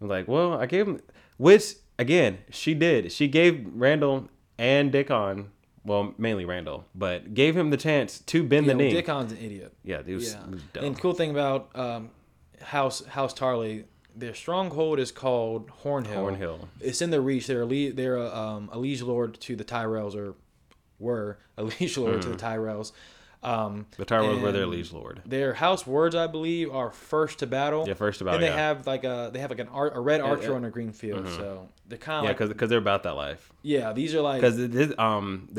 I'm like, well, I gave him, which again, she did. She gave Randall. And Dickon, well, mainly Randall, but gave him the chance to bend the knee. Dickon's an idiot. Yeah, he was dumb. And cool thing about House Tarly, their stronghold is called Hornhill. It's in the Reach. They're a liege lord to the Tyrells, or were a liege lord to the Tyrells. The Tyrells were their liege lord. Their house words, I believe, are first to battle. Yeah, first to battle. And they have like a red archer on a green field. So they're kind of because they're about that life. Yeah, these are like because the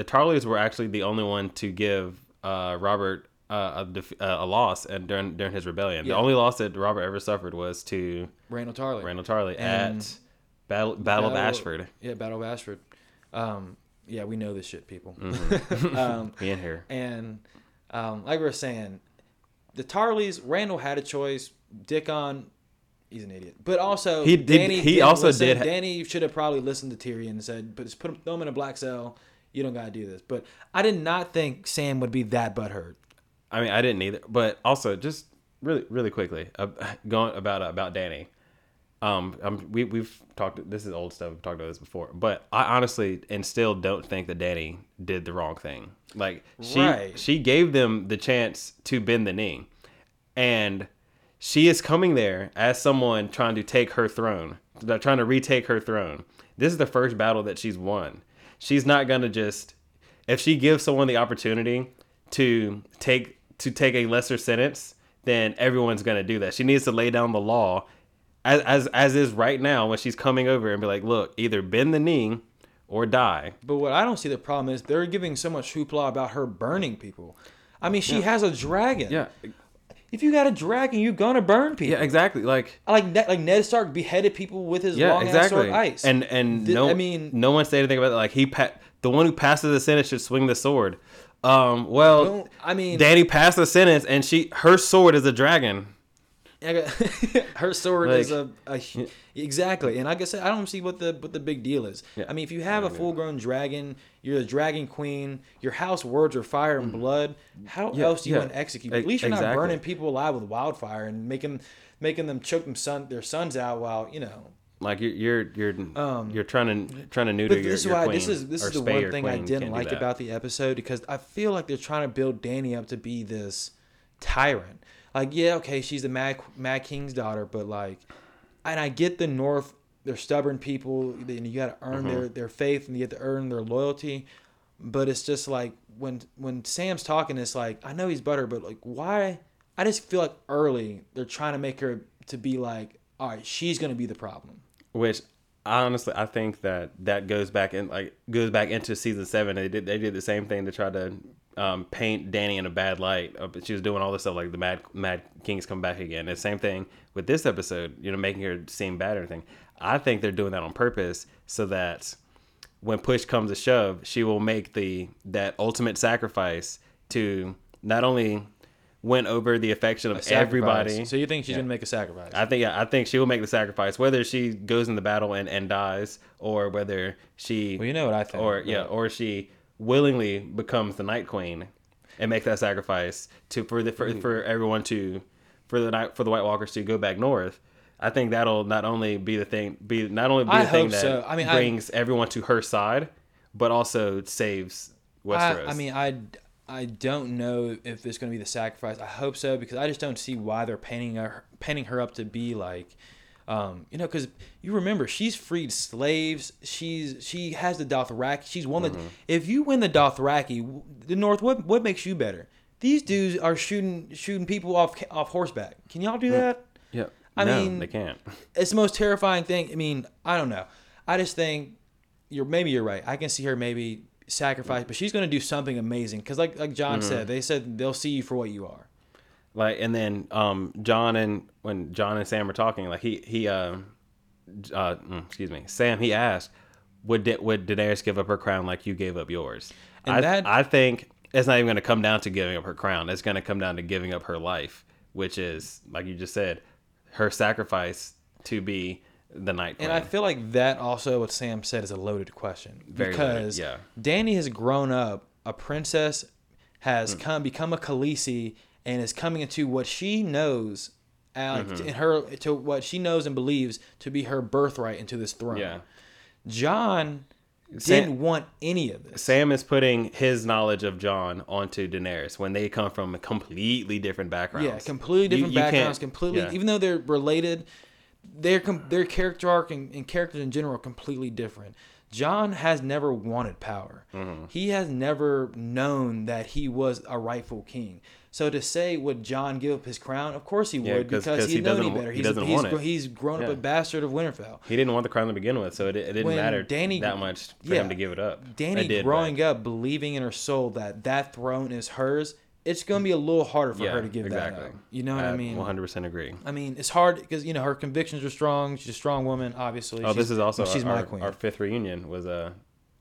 Tarleys were actually the only one to give Robert a loss, and during his rebellion, the only loss that Robert ever suffered was to Randall Tarly at Battle of Ashford. Yeah, Battle of Ashford. Yeah, we know this shit, people. Mm-hmm. Being here and. Like we were saying, the Tarleys, Randall had a choice. Dickon, he's an idiot. But also, Danny should have probably listened to Tyrion and said, "But just throw him in a black cell. You don't got to do this." But I did not think Sam would be that butthurt. I mean, I didn't either. But also, just really, really quickly, going about Danny. We've talked. This is old stuff. We've talked about this before, but I honestly and still don't think that Danny did the wrong thing. Like she gave them the chance to bend the knee, and she is coming there as someone trying to take her throne, trying to retake her throne. This is the first battle that she's won. She's not going to just, if she gives someone the opportunity to take a lesser sentence, then everyone's going to do that. She needs to lay down the law as is right now when she's coming over and be like, look, either bend the knee or die. But what I don't see the problem is they're giving so much hoopla about her burning people. I mean, she has a dragon. Yeah. If you got a dragon, you're gonna burn people. Yeah, exactly. Like Ned Stark beheaded people with his long ass sword of ice. No one said anything about that. Like the one who passes the sentence should swing the sword. Dany passed the sentence, and her sword is a dragon. Her sword is exactly, and like I said, I don't see what the big deal is. Yeah. I mean, if you have a full grown dragon, you're a dragon queen. Your house words are fire and blood. How else do you want to execute? At least you're not burning people alive with wildfire and making them choke their sons out while like you're trying to neuter your queen. This is the one thing I didn't like about the episode, because I feel like they're trying to build Dany up to be this tyrant. Like, yeah, okay, she's the Mad King's daughter, but like, and I get the North, they're stubborn people, and you got to earn their faith, and you have to earn their loyalty, but it's just like, when Sam's talking, it's like, I know he's butter, but like, why? I just feel like early, they're trying to make her to be like, all right, she's going to be the problem. Which, honestly, I think that goes back into season 7. They did the same thing to try to paint Dany in a bad light. She was doing all this stuff like the Mad King's come back again. The same thing with this episode, making her seem bad or anything. I think they're doing that on purpose so that when push comes to shove, she will make that ultimate sacrifice to not only win over the affection of everybody. So you think she's gonna make a sacrifice? I think she will make the sacrifice, whether she goes in the battle and dies, or whether she. Well, you know what I think. Or she willingly becomes the Night Queen and make that sacrifice for the White Walkers to go back north. I think that'll not only be the thing that brings everyone to her side, but also saves Westeros. I don't know if it's going to be the sacrifice. I hope so, because I just don't see why they're painting her up to be like, because you remember she's freed slaves. She has the Dothraki. She's won the. If you win the Dothraki, the North, what makes you better? These dudes are shooting people off horseback. Can y'all do that? Yeah. I mean, they can't. It's the most terrifying thing. I mean, I don't know. I just think maybe you're right. I can see her maybe sacrifice, but she's going to do something amazing, because like Jon said, they said they'll see you for what you are. Like, and then when Jon and Sam were talking, like Sam, he asked, would Daenerys give up her crown like you gave up yours? And I think it's not even going to come down to giving up her crown. It's going to come down to giving up her life, which is, like you just said, her sacrifice to be the Night Queen. And I feel like that also, what Sam said, is a loaded question. Very loaded. Dany has grown up a princess, has become a Khaleesi, and is coming into what she knows, to what she knows and believes to be her birthright into this throne. Yeah. Jon didn't want any of this. Sam is putting his knowledge of Jon onto Daenerys when they come from completely different backgrounds. Yeah, completely different backgrounds. Even though they're related. Their character arc and characters in general are completely different. Jon has never wanted power. He has never known that he was a rightful king. So to say, would Jon give up his crown? Of course he would, because he knows any better. He doesn't want it. He's grown up a bastard of Winterfell. He didn't want the crown to begin with, so it didn't matter that much for him to give it up. Dany growing up, believing in her soul that throne is hers, it's going to be a little harder for her to give that up. You know what I mean? 100% agree. I mean, it's hard because, her convictions are strong. She's a strong woman, obviously. Oh, this is also she's my queen. Our fifth reunion was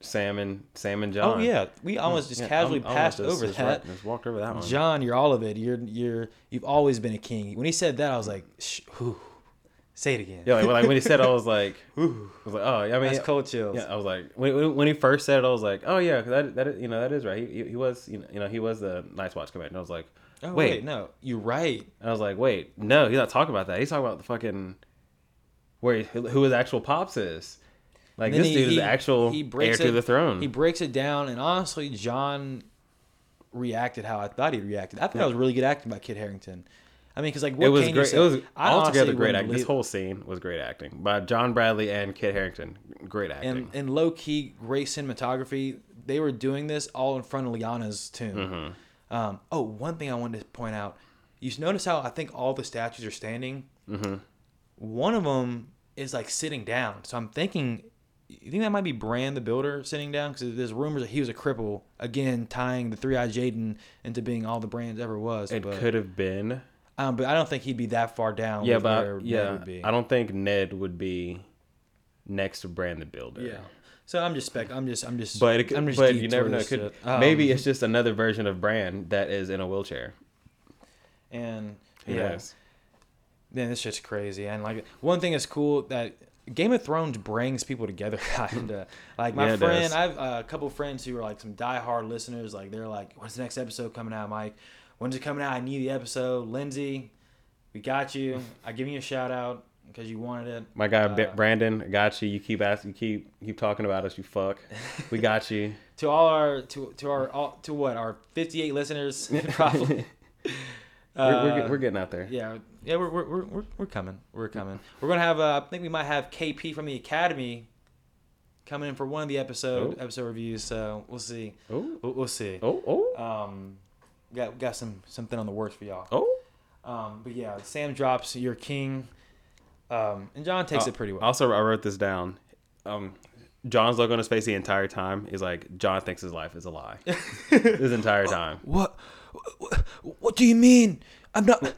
Sam and Jon. Oh, yeah. We almost just casually passed over that. Right. Just walked over that one. Jon, you're all of it. You've always been a king. When he said that, I was like, say it again. Yeah, like when he said it, I was like, ooh. I was like, oh, I mean, that's cold chills. Yeah, I was like, when he first said it, I was like, oh yeah, that is right. He was, he was the Night's Watch commander. And I was like, oh, wait, no, you're right. And I was like, wait, no, he's not talking about that. He's talking about the fucking who his actual pops is. Like, this dude is the actual heir to the throne. He breaks it down, and honestly, Jon reacted how I thought he reacted. I thought that was really good acting by Kit Harington. I mean, because like what Kane said, it was altogether great acting. This whole scene was great acting by John Bradley and Kit Harington. Great acting and low key great cinematography. They were doing this all in front of Lyanna's tomb. Mm-hmm. Oh, one thing I wanted to point out. You notice how I think all the statues are standing. Mm-hmm. One of them is like sitting down. So I'm thinking, you think that might be Bran the Builder sitting down? Because there's rumors that he was a cripple. Again, tying the three-eyed Jaden into being all the Bran's ever was. It could have been. But I don't think he'd be that far down. Yeah, but Ned would be. I don't think Ned would be next to Bran the Builder. Yeah. So I'm just But you never know. Maybe it's just another version of Bran that is in a wheelchair. And yes, yeah, man, it's just crazy. And like one thing is cool that Game of Thrones brings people together, kind of. Like my friend, I have a couple friends who are like some diehard listeners. Like they're like, "When's the next episode coming out, Mike? When's it coming out? I need the episode." Lindsay, we got you. I give you a shout out because you wanted it. My guy Brandon, I got you. You keep asking, keep talking about us. You fuck, we got you. To all our our 58 listeners, probably. We're getting out there. Yeah, we're coming. We're gonna have. I think we might have KP from the Academy coming in for one of the episode reviews. So we'll see. We'll see. Got something on the works for y'all. But yeah, Sam drops your king, and Jon takes it pretty well. Also, I wrote this down. Jon's look on his face the entire time is like Jon thinks his life is a lie. His entire time. What do you mean? I'm not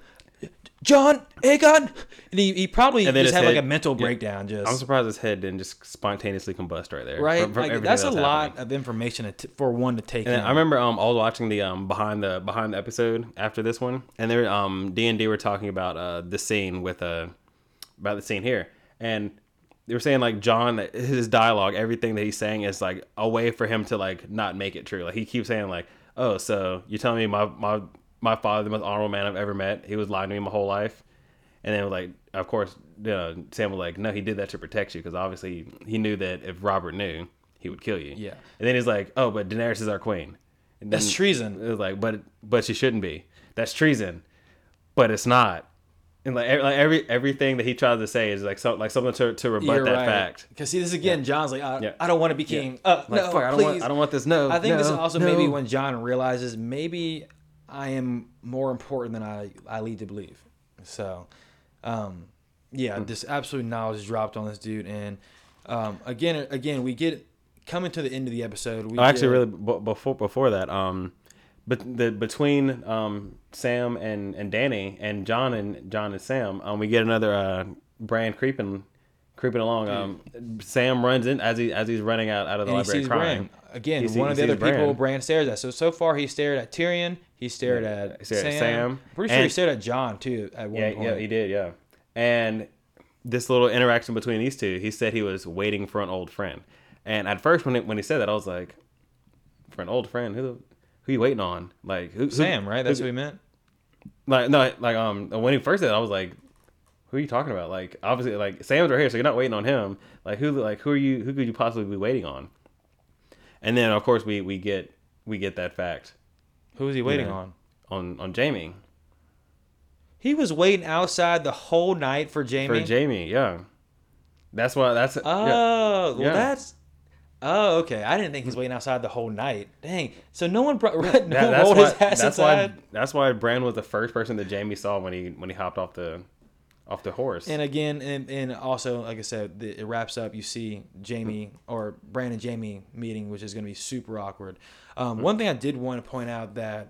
Jon Aegon. And he probably just had like a mental breakdown. I'm surprised his head didn't just spontaneously combust right there. Right, from that's a lot of information for one to take. And I remember I was watching the behind the episode after this one, and there D&D were talking about the scene with about the scene here, and they were saying like Jon, his dialogue, everything that he's saying is like a way for him to like not make it true. Like he keeps saying like, "Oh, so you're telling me my father, the most honorable man I've ever met, he was lying to me my whole life?" And then, like, of course, you know, Sam was like, "No, he did that to protect you because obviously he knew that if Robert knew, he would kill you." Yeah. And then he's like, "Oh, but Daenerys is our queen." And that's treason. It was like, but she shouldn't be. That's treason, but it's not. And like everything that he tried to say is like something to rebut that fact. Because see, this again, Jon's like, I don't want to be king. I don't want this. No, I think this is also maybe when Jon realizes maybe I am more important than I lead to believe. So, this absolute knowledge is dropped on this dude. And again, we get coming to the end of the episode. Before that, but between Sam and Danny and Jon and Sam, we get another Bran creeping along. Sam runs in as he's running out of the library crying. Bran. Again, one of the other people Bran stares at. So far, he stared at Tyrion. He stared at Sam. I'm pretty sure he stared at Jon too at one point. Yeah, he did. Yeah, and this little interaction between these two, he said he was waiting for an old friend. And at first, when he said that, I was like, for an old friend, who you waiting on? Like who, Sam, right? That's who he meant. Like no, like when he first said it, I was like, who are you talking about? Like obviously, like Sam's right here, so you're not waiting on him. Like who are you? Who could you possibly be waiting on? And then of course we get that fact. Who was he waiting on? On Jamie. He was waiting outside the whole night for Jamie. For Jamie, yeah. That's why. That's that's. Oh, okay. I didn't think he was waiting outside the whole night. Dang. So no one brought his ass inside. That's why Bran was the first person that Jamie saw when he hopped off the horse. And again, and also, like I said, it wraps up. You see Jamie or Bran and Jamie meeting, which is going to be super awkward. One thing I did want to point out that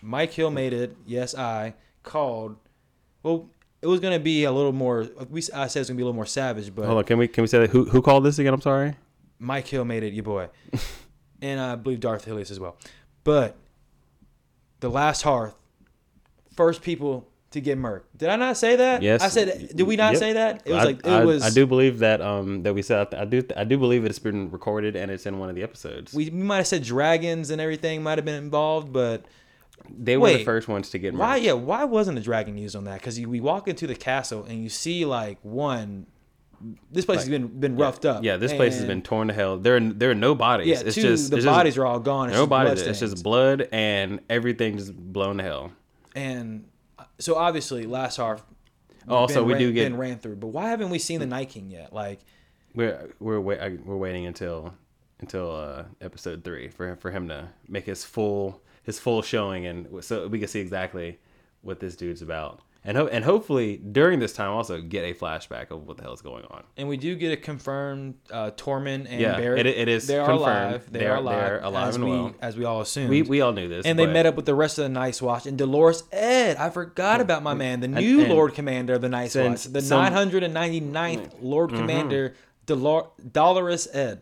Mike Hill made it. Yes, I called. Well, it was going to be a little more. I said it's going to be a little more savage. But hold on, can we say that who called this again? I'm sorry. Mike Hill made it, your boy. And I believe Darth Helius as well. But the Last Hearth, first people to get murked. Did I not say that? Yes. I said, did we not say that? It was I do believe that that we said. I do believe it's been recorded and it's in one of the episodes. We might have said dragons and everything might have been involved, but they were the first ones to get murked. Why wasn't a dragon used on that? Because we walk into the castle and you see like one. This place has been roughed up. Yeah, this place has been torn to hell. There are no bodies. Yeah, it's just the bodies are all gone. It's no bodies. It's just blood and everything just blown to hell. And So obviously, Last Hearth. Also, we do get been ran through, but why haven't we seen the Night King yet? Like, we're waiting until episode 3 for him to make his full showing, and so we can see exactly what this dude's about. And hopefully during this time also get a flashback of what the hell is going on. And we do get a confirmed Tormund and Barrett. It is they are alive. They are alive and well, as we all assumed. We all knew this. And they met up with the rest of the Night's Watch and Dolores Ed. I forgot about my man, the new Lord Commander of the Night's Watch, the 999th Lord Commander Dolores Ed.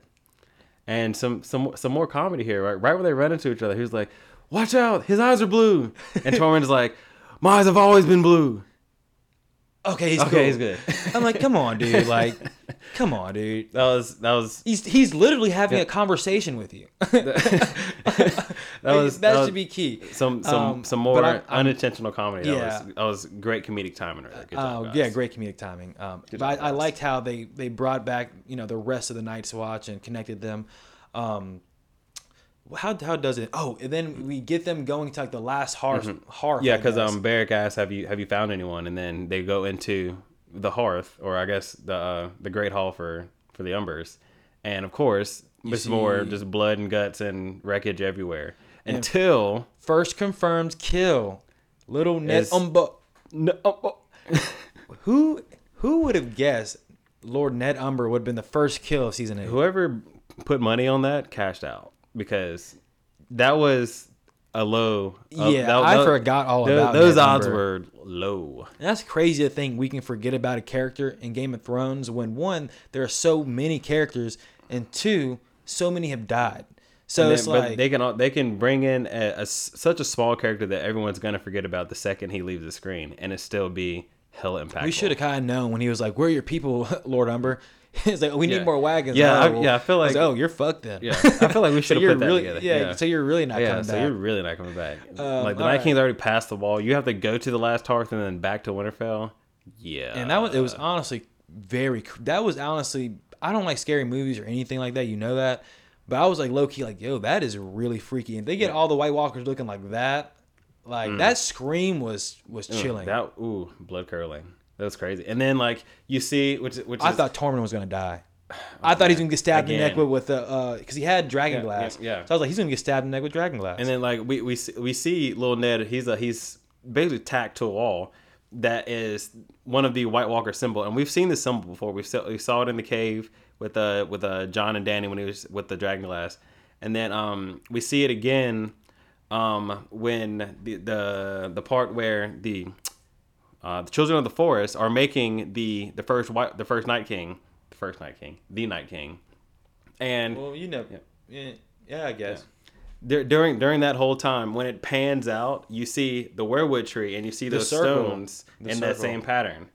And some more comedy here, right? Right when they run into each other, he's like, "Watch out! His eyes are blue." And Tormund's like, "My eyes have always been blue." Okay, he's good. I'm like, come on, dude. Like, come on, dude. That was. He's literally having a conversation with you. that should be key. Some more unintentional comedy. That was great comedic timing. Great comedic timing. But I liked how they brought back the rest of the Night's Watch and connected them. How does it? Oh, and then we get them going to like the Last Hearth. Hearth, yeah, because Beric asks, "Have you found anyone?" And then they go into the hearth, or I guess the Great Hall for the Umbers, and of course, it's more just blood and guts and wreckage everywhere. Until first confirmed kill, little Ned Umber. Who would have guessed Lord Ned Umber would have been the first kill of season 8? Whoever put money on that cashed out. Because that was a low. I forgot all about those odds were low. And that's crazy to think we can forget about a character in Game of Thrones when, one, there are so many characters, and two, so many have died. So it's like they can bring in such a small character that everyone's gonna forget about the second he leaves the screen, and it still be hella impactful. We should have kind of known when he was like, "Where are your people, Lord Umber?" It's like, "We need more wagons." I feel like, "Oh, you're fucked then." Yeah, I feel like we should have put that together. Yeah, so you're really not coming back. Yeah, so you're really not coming back. Like the Night King's already passed the wall. You have to go to the Last Hearth and then back to Winterfell. Yeah, and it was honestly very. That was honestly. I don't like scary movies or anything like that. You know that, but I was like low key, like, yo, that is really freaky. And they get all the White Walkers looking like that. Like that scream was chilling. Blood curdling. That was crazy. And then, like, you see, I thought Tormund was going to die. Okay. I thought he was going to get stabbed in the neck with because he had dragon glass. Yeah. So I was like, he's going to get stabbed in the neck with dragon glass. And then, like, we see little Ned. He's basically tacked to a wall that is one of the White Walker symbol. And we've seen this symbol before. We saw it in the cave with Jon and Dany when he was with the dragon glass. And then we see it again when the part where the children of the forest are making the Night King, and I guess during that whole time when it pans out, you see the weirwood tree and you see those stones in that same pattern,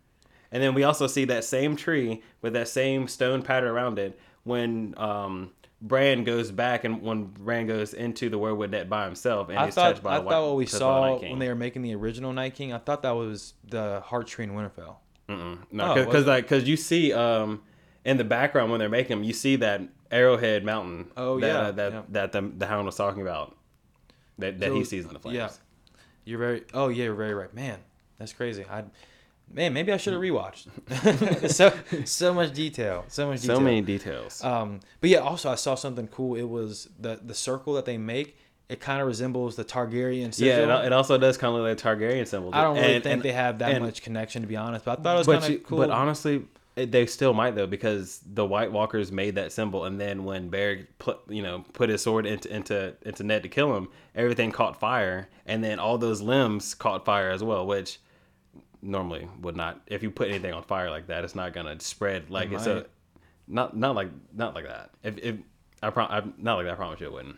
and then we also see that same tree with that same stone pattern around it when Bran goes back and when Bran goes into the weirwood net by himself and I thought what we saw when they were making the original Night King, I thought that was the heart tree in Winterfell. No, because you see in the background when they're making them, you see that Arrowhead Mountain. That the Hound was talking about that he sees in the flames. Yeah, you're very right, man. That's crazy. Maybe I should have rewatched. so much detail. So many details. But yeah, also I saw something cool. It was the circle that they make. It kind of resembles the Targaryen symbol. Yeah, it also does kind of look like a Targaryen symbol. I don't really think they have that much connection, to be honest. But I thought it was kind of cool. But honestly, they still might though, because the White Walkers made that symbol, and then when Beric put his sword into Ned to kill him, everything caught fire, and then all those limbs caught fire as well, which normally would not. If you put anything on fire like that, it's not gonna spread like it's a not like that. I promise you it wouldn't.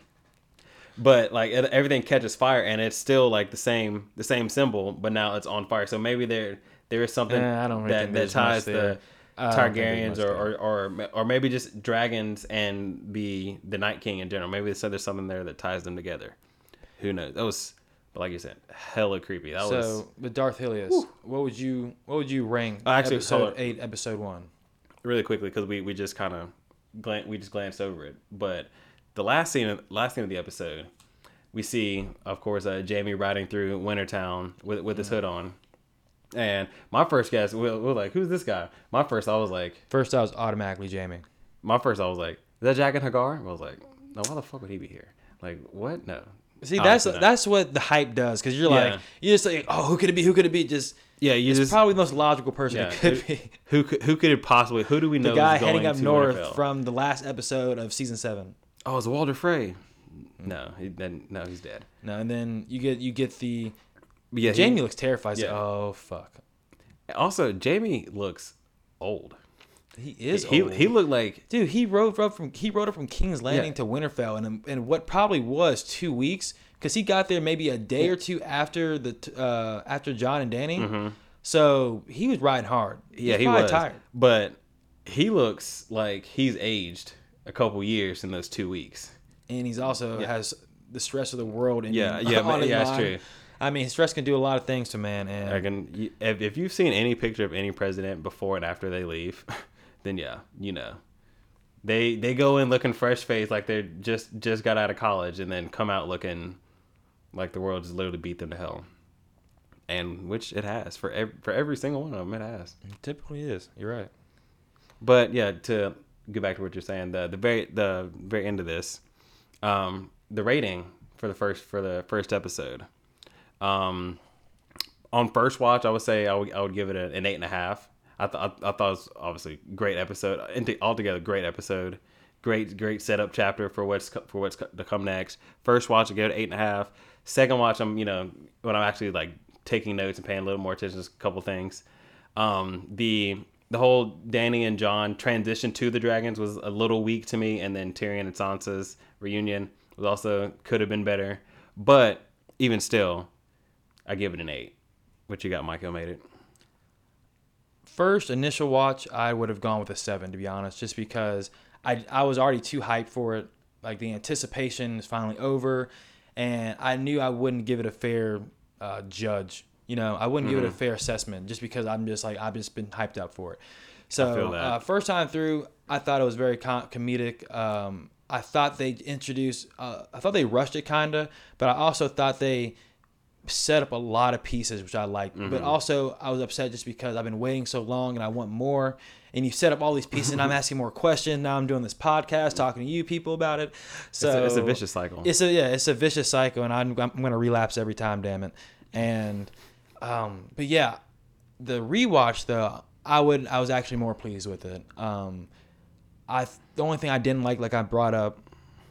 But like everything catches fire and it's still like the same symbol, but now it's on fire. So maybe there is something that ties the Targaryens or maybe just dragons and the Night King in general. Maybe there's something there that ties them together. Who knows? But like you said, hella creepy. But Darth Helius, what would you rank episode 8, episode 1? Really quickly, because we just kind of glanced over it. But the last scene of the episode, we see, of course, Jaime riding through Wintertown with his hood on, And my first guess, we were like, who's this guy? My first, I was like... First, I was automatically jamming. My first, I was like, is that Jack and Hagar? I was like, no, why the fuck would he be here? Like, what? No. See, that's what the hype does, because you're like, you're just like, oh, who could it be? Who could it be? Just... Yeah, it's probably the most logical person it could be. Who could it possibly? Who do we know? The guy heading up north Winterfell? From the last episode of season 7. Oh, it's Walder Frey. No, he's dead. No, and then you get the. Yeah, Jamie looks terrified. Yeah. Like, oh fuck. Also, Jamie looks old. He is. Old. He looked like dude. He rode up from King's Landing to Winterfell, and what probably was 2 weeks. Because he got there maybe a day or two after after Jon and Dany, so he was riding hard. He was tired, but he looks like he's aged a couple years in those 2 weeks. And he's also has the stress of the world. That's true. I mean, stress can do a lot of things to man. And if you've seen any picture of any president before and after they leave, then you know. They go in looking fresh faced like they just got out of college, and then come out looking like the world just literally beat them to hell, and which it has for every single one of them. It has. It typically is. You're right. But to get back to what you're saying, the very end of this, the rating for the first episode, on first watch, I would say I would give it an 8.5. I thought it was obviously great episode altogether. Great episode, great setup chapter for what's to come next. First watch, I gave it 8.5. Second watch, I'm when I'm actually like taking notes and paying a little more attention to a couple things. The whole Dany and Jon transition to the dragons was a little weak to me, and then Tyrion and Sansa's reunion was also could have been better. But even still, I give it an 8. What you got, Mike Hill? Made it. First initial watch, I would have gone with a 7, to be honest, just because I was already too hyped for it. Like, the anticipation is finally over, and I knew I wouldn't give it a fair judge. I wouldn't give it a fair assessment just because I've just been hyped up for it. So first time through, I thought it was very comedic. I thought they introduced, I thought they rushed it kinda, but I also thought they set up a lot of pieces, which I liked, but also I was upset just because I've been waiting so long and I want more, and you set up all these pieces and I'm asking more questions. Now I'm doing this podcast talking to you people about it, so it's a vicious cycle. It's a vicious cycle, and I'm going to relapse every time, damn it. And but the rewatch though, I was actually more pleased with it. The only thing I didn't like I brought up,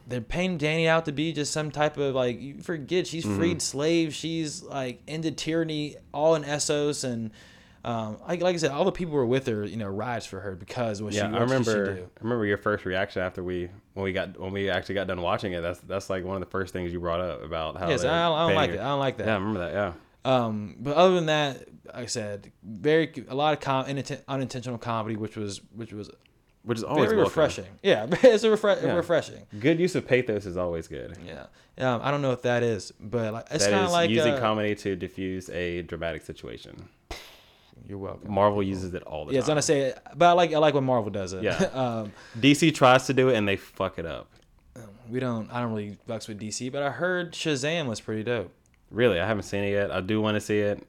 they're painting Dany out to be just some type of, like, you forget she's freed slaves. She's, like, ended tyranny all in Essos. And, like I said, all the people who were with her, rides for her because what she wants to do. I remember your first reaction after when we actually got done watching it. That's like, one of the first things you brought up about how... Yes, I don't like it. I don't like that. Yeah, I remember that, yeah. But other than that, like I said, a lot of unintentional comedy, which is always very refreshing. Yeah, it's refreshing. Good use of pathos is always good. Yeah, I don't know if that is, but it's kind of like using comedy to diffuse a dramatic situation. You're welcome. Marvel uses it all the time. Yeah, I was gonna say, but I like when Marvel does it. Yeah, DC tries to do it and they fuck it up. I don't really fucks with DC, but I heard Shazam was pretty dope. Really, I haven't seen it yet. I do want to see it.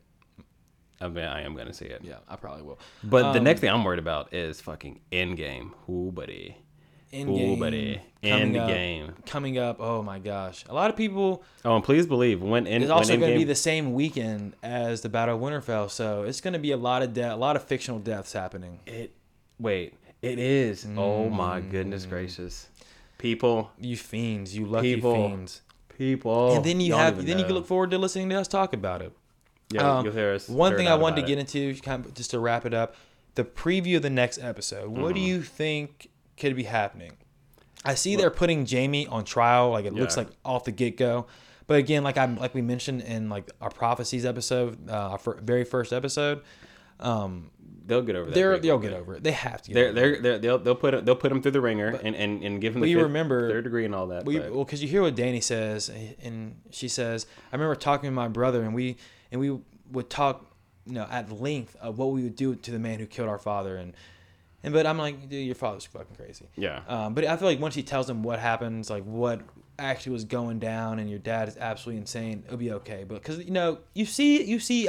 I am going to see it. Yeah, I probably will. But the next thing I'm worried about is fucking Endgame. Ooh, buddy. Endgame. Coming up. Oh, my gosh. A lot of people... Oh, and please believe, it's also going to be the same weekend as the Battle of Winterfell, so it's going to be a lot of a lot of fictional deaths happening. It is. Oh, my goodness gracious. People. You fiends. You lucky fiends. People. And then you can look forward to listening to us talk about it. Yeah, you'll hear us. One thing I wanted to get into, kind of just to wrap it up, the preview of the next episode. What do you think could be happening? I see they're putting Jamie on trial. Like, it looks like off the get go. But again, like we mentioned in our prophecies episode, our very first episode, they'll get over that. They'll get over it. They have to. They'll put them through the ringer and give them third degree and all that. Well, because you hear what Dany says, and she says, I remember talking to my brother, and we would talk, at length of what we would do to the man who killed our father, but I'm like, dude, your father's fucking crazy. Yeah. But I feel like once he tells him what happens, like what actually was going down and your dad is absolutely insane, it'll be okay. But because, you know, you see,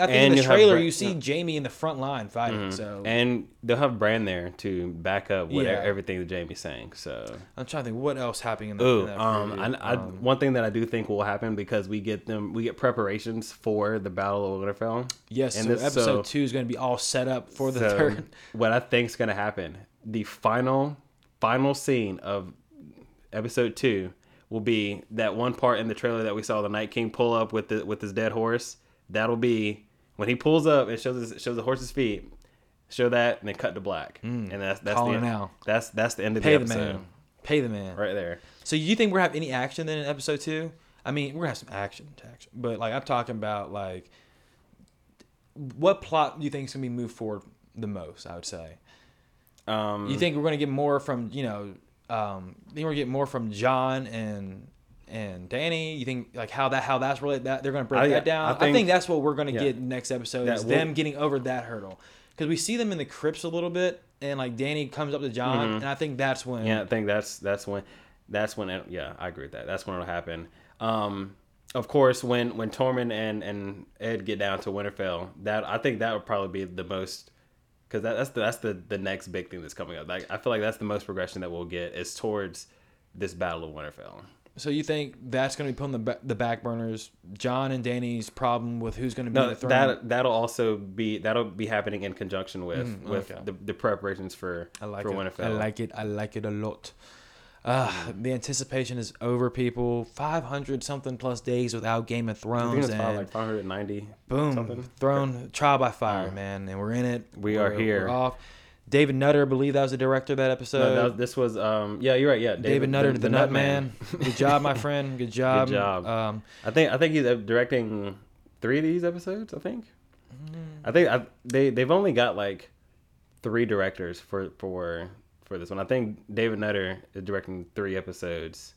I think and in the trailer, you see Jamie in the front line fighting. Mm-hmm. So and they'll have Bran there to back up everything that Jamie's saying. So I'm trying to think what else happening in the one thing that I do think will happen, because we get preparations for the Battle of Winterfell. Yes, and so this, episode 2 is going to be all set up for the third. What I think is going to happen, the final scene of episode 2 will be that one part in the trailer that we saw the Night King pull up with his dead horse. That'll be when he pulls up and shows the horse's feet. Show that and then cut to black. And that's the end. Now. That's the end of the episode. Pay the man. Right there. So you think we're gonna have any action then in episode 2? I mean, we're gonna have some action. But like, I'm talking about like, what plot do you think is gonna be moved forward the most? I would say. You think we're gonna get more from think we're gonna get more from Jon and Dany. You think like how that's related, that they're gonna break that down. I think that's what we're gonna get next episode is them getting over that hurdle, because we see them in the crypts a little bit, and like Dany comes up to Jon, and I think that's when. Yeah, I think that's when. I agree with that. That's when it'll happen. Of course, when Tormund and Ed get down to Winterfell, that I think that would probably be the most. Because that's the next big thing that's coming up. Like, I feel like that's the most progression that we'll get is towards this Battle of Winterfell. So you think that's going to be put on the back burners? Jon and Dany's problem with who's going to be on the throne. That'll be happening in conjunction with the preparations for Winterfell. I like it a lot. The anticipation is over, people. 500 something plus days without Game of Thrones, and like 590. Boom, something. Throne trial by fire, man, and we're in it. We're here. We're off. David Nutter, I believe that was the director of that episode. Yeah, you're right. Yeah, David Nutter, the Nut Man. Good job, my friend. Good job. I think he's directing 3 of these episodes. They've only got like 3 directors for this one. I think David Nutter is directing 3 episodes,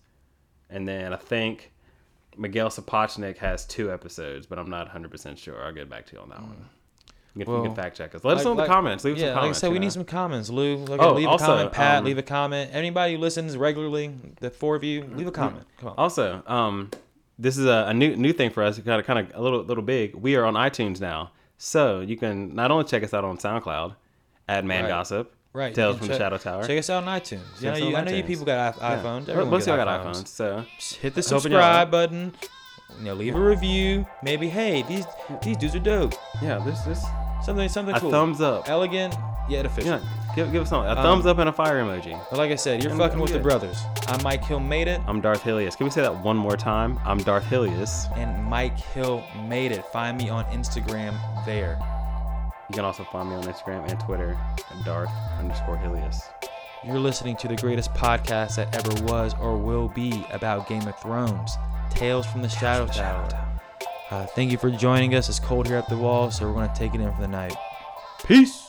and then I think Miguel Sapochnik has 2 episodes, but I'm not 100% sure. I'll get back to you on that one. You can fact check us. Let us know in the comments. Leave us some comments. Like I said, we need some comments. Lou, leave a comment. Pat, leave a comment. Anybody who listens regularly, the 4 of you, leave a comment. Come on. Also, this is a new thing for us. We've got kind of a little big. We are on iTunes now, so you can not only check us out on SoundCloud at Man Gossip. Right. Tales from Shadow Tower. Check us out on iTunes. I know you people got iPhones. Yeah. Most of y'all got iPhones. So just hit the subscribe button. Leave a review. Maybe, hey, these dudes are dope. Yeah, this something cool. A thumbs up. Elegant yet efficient. Yeah, give us something. A thumbs up and a fire emoji. But like I said, you're fucking with the brothers. I'm Mike Hill made it. I'm Darth Helius. Can we say that one more time? I'm Darth Helius. And Mike Hill made it. Find me on Instagram there. You can also find me on Instagram and Twitter at Darth_Helius. You're listening to the greatest podcast that ever was or will be about Game of Thrones, Tales from the Shadow Tower. Thank you for joining us. It's cold here at the wall, so we're going to take it in for the night. Peace.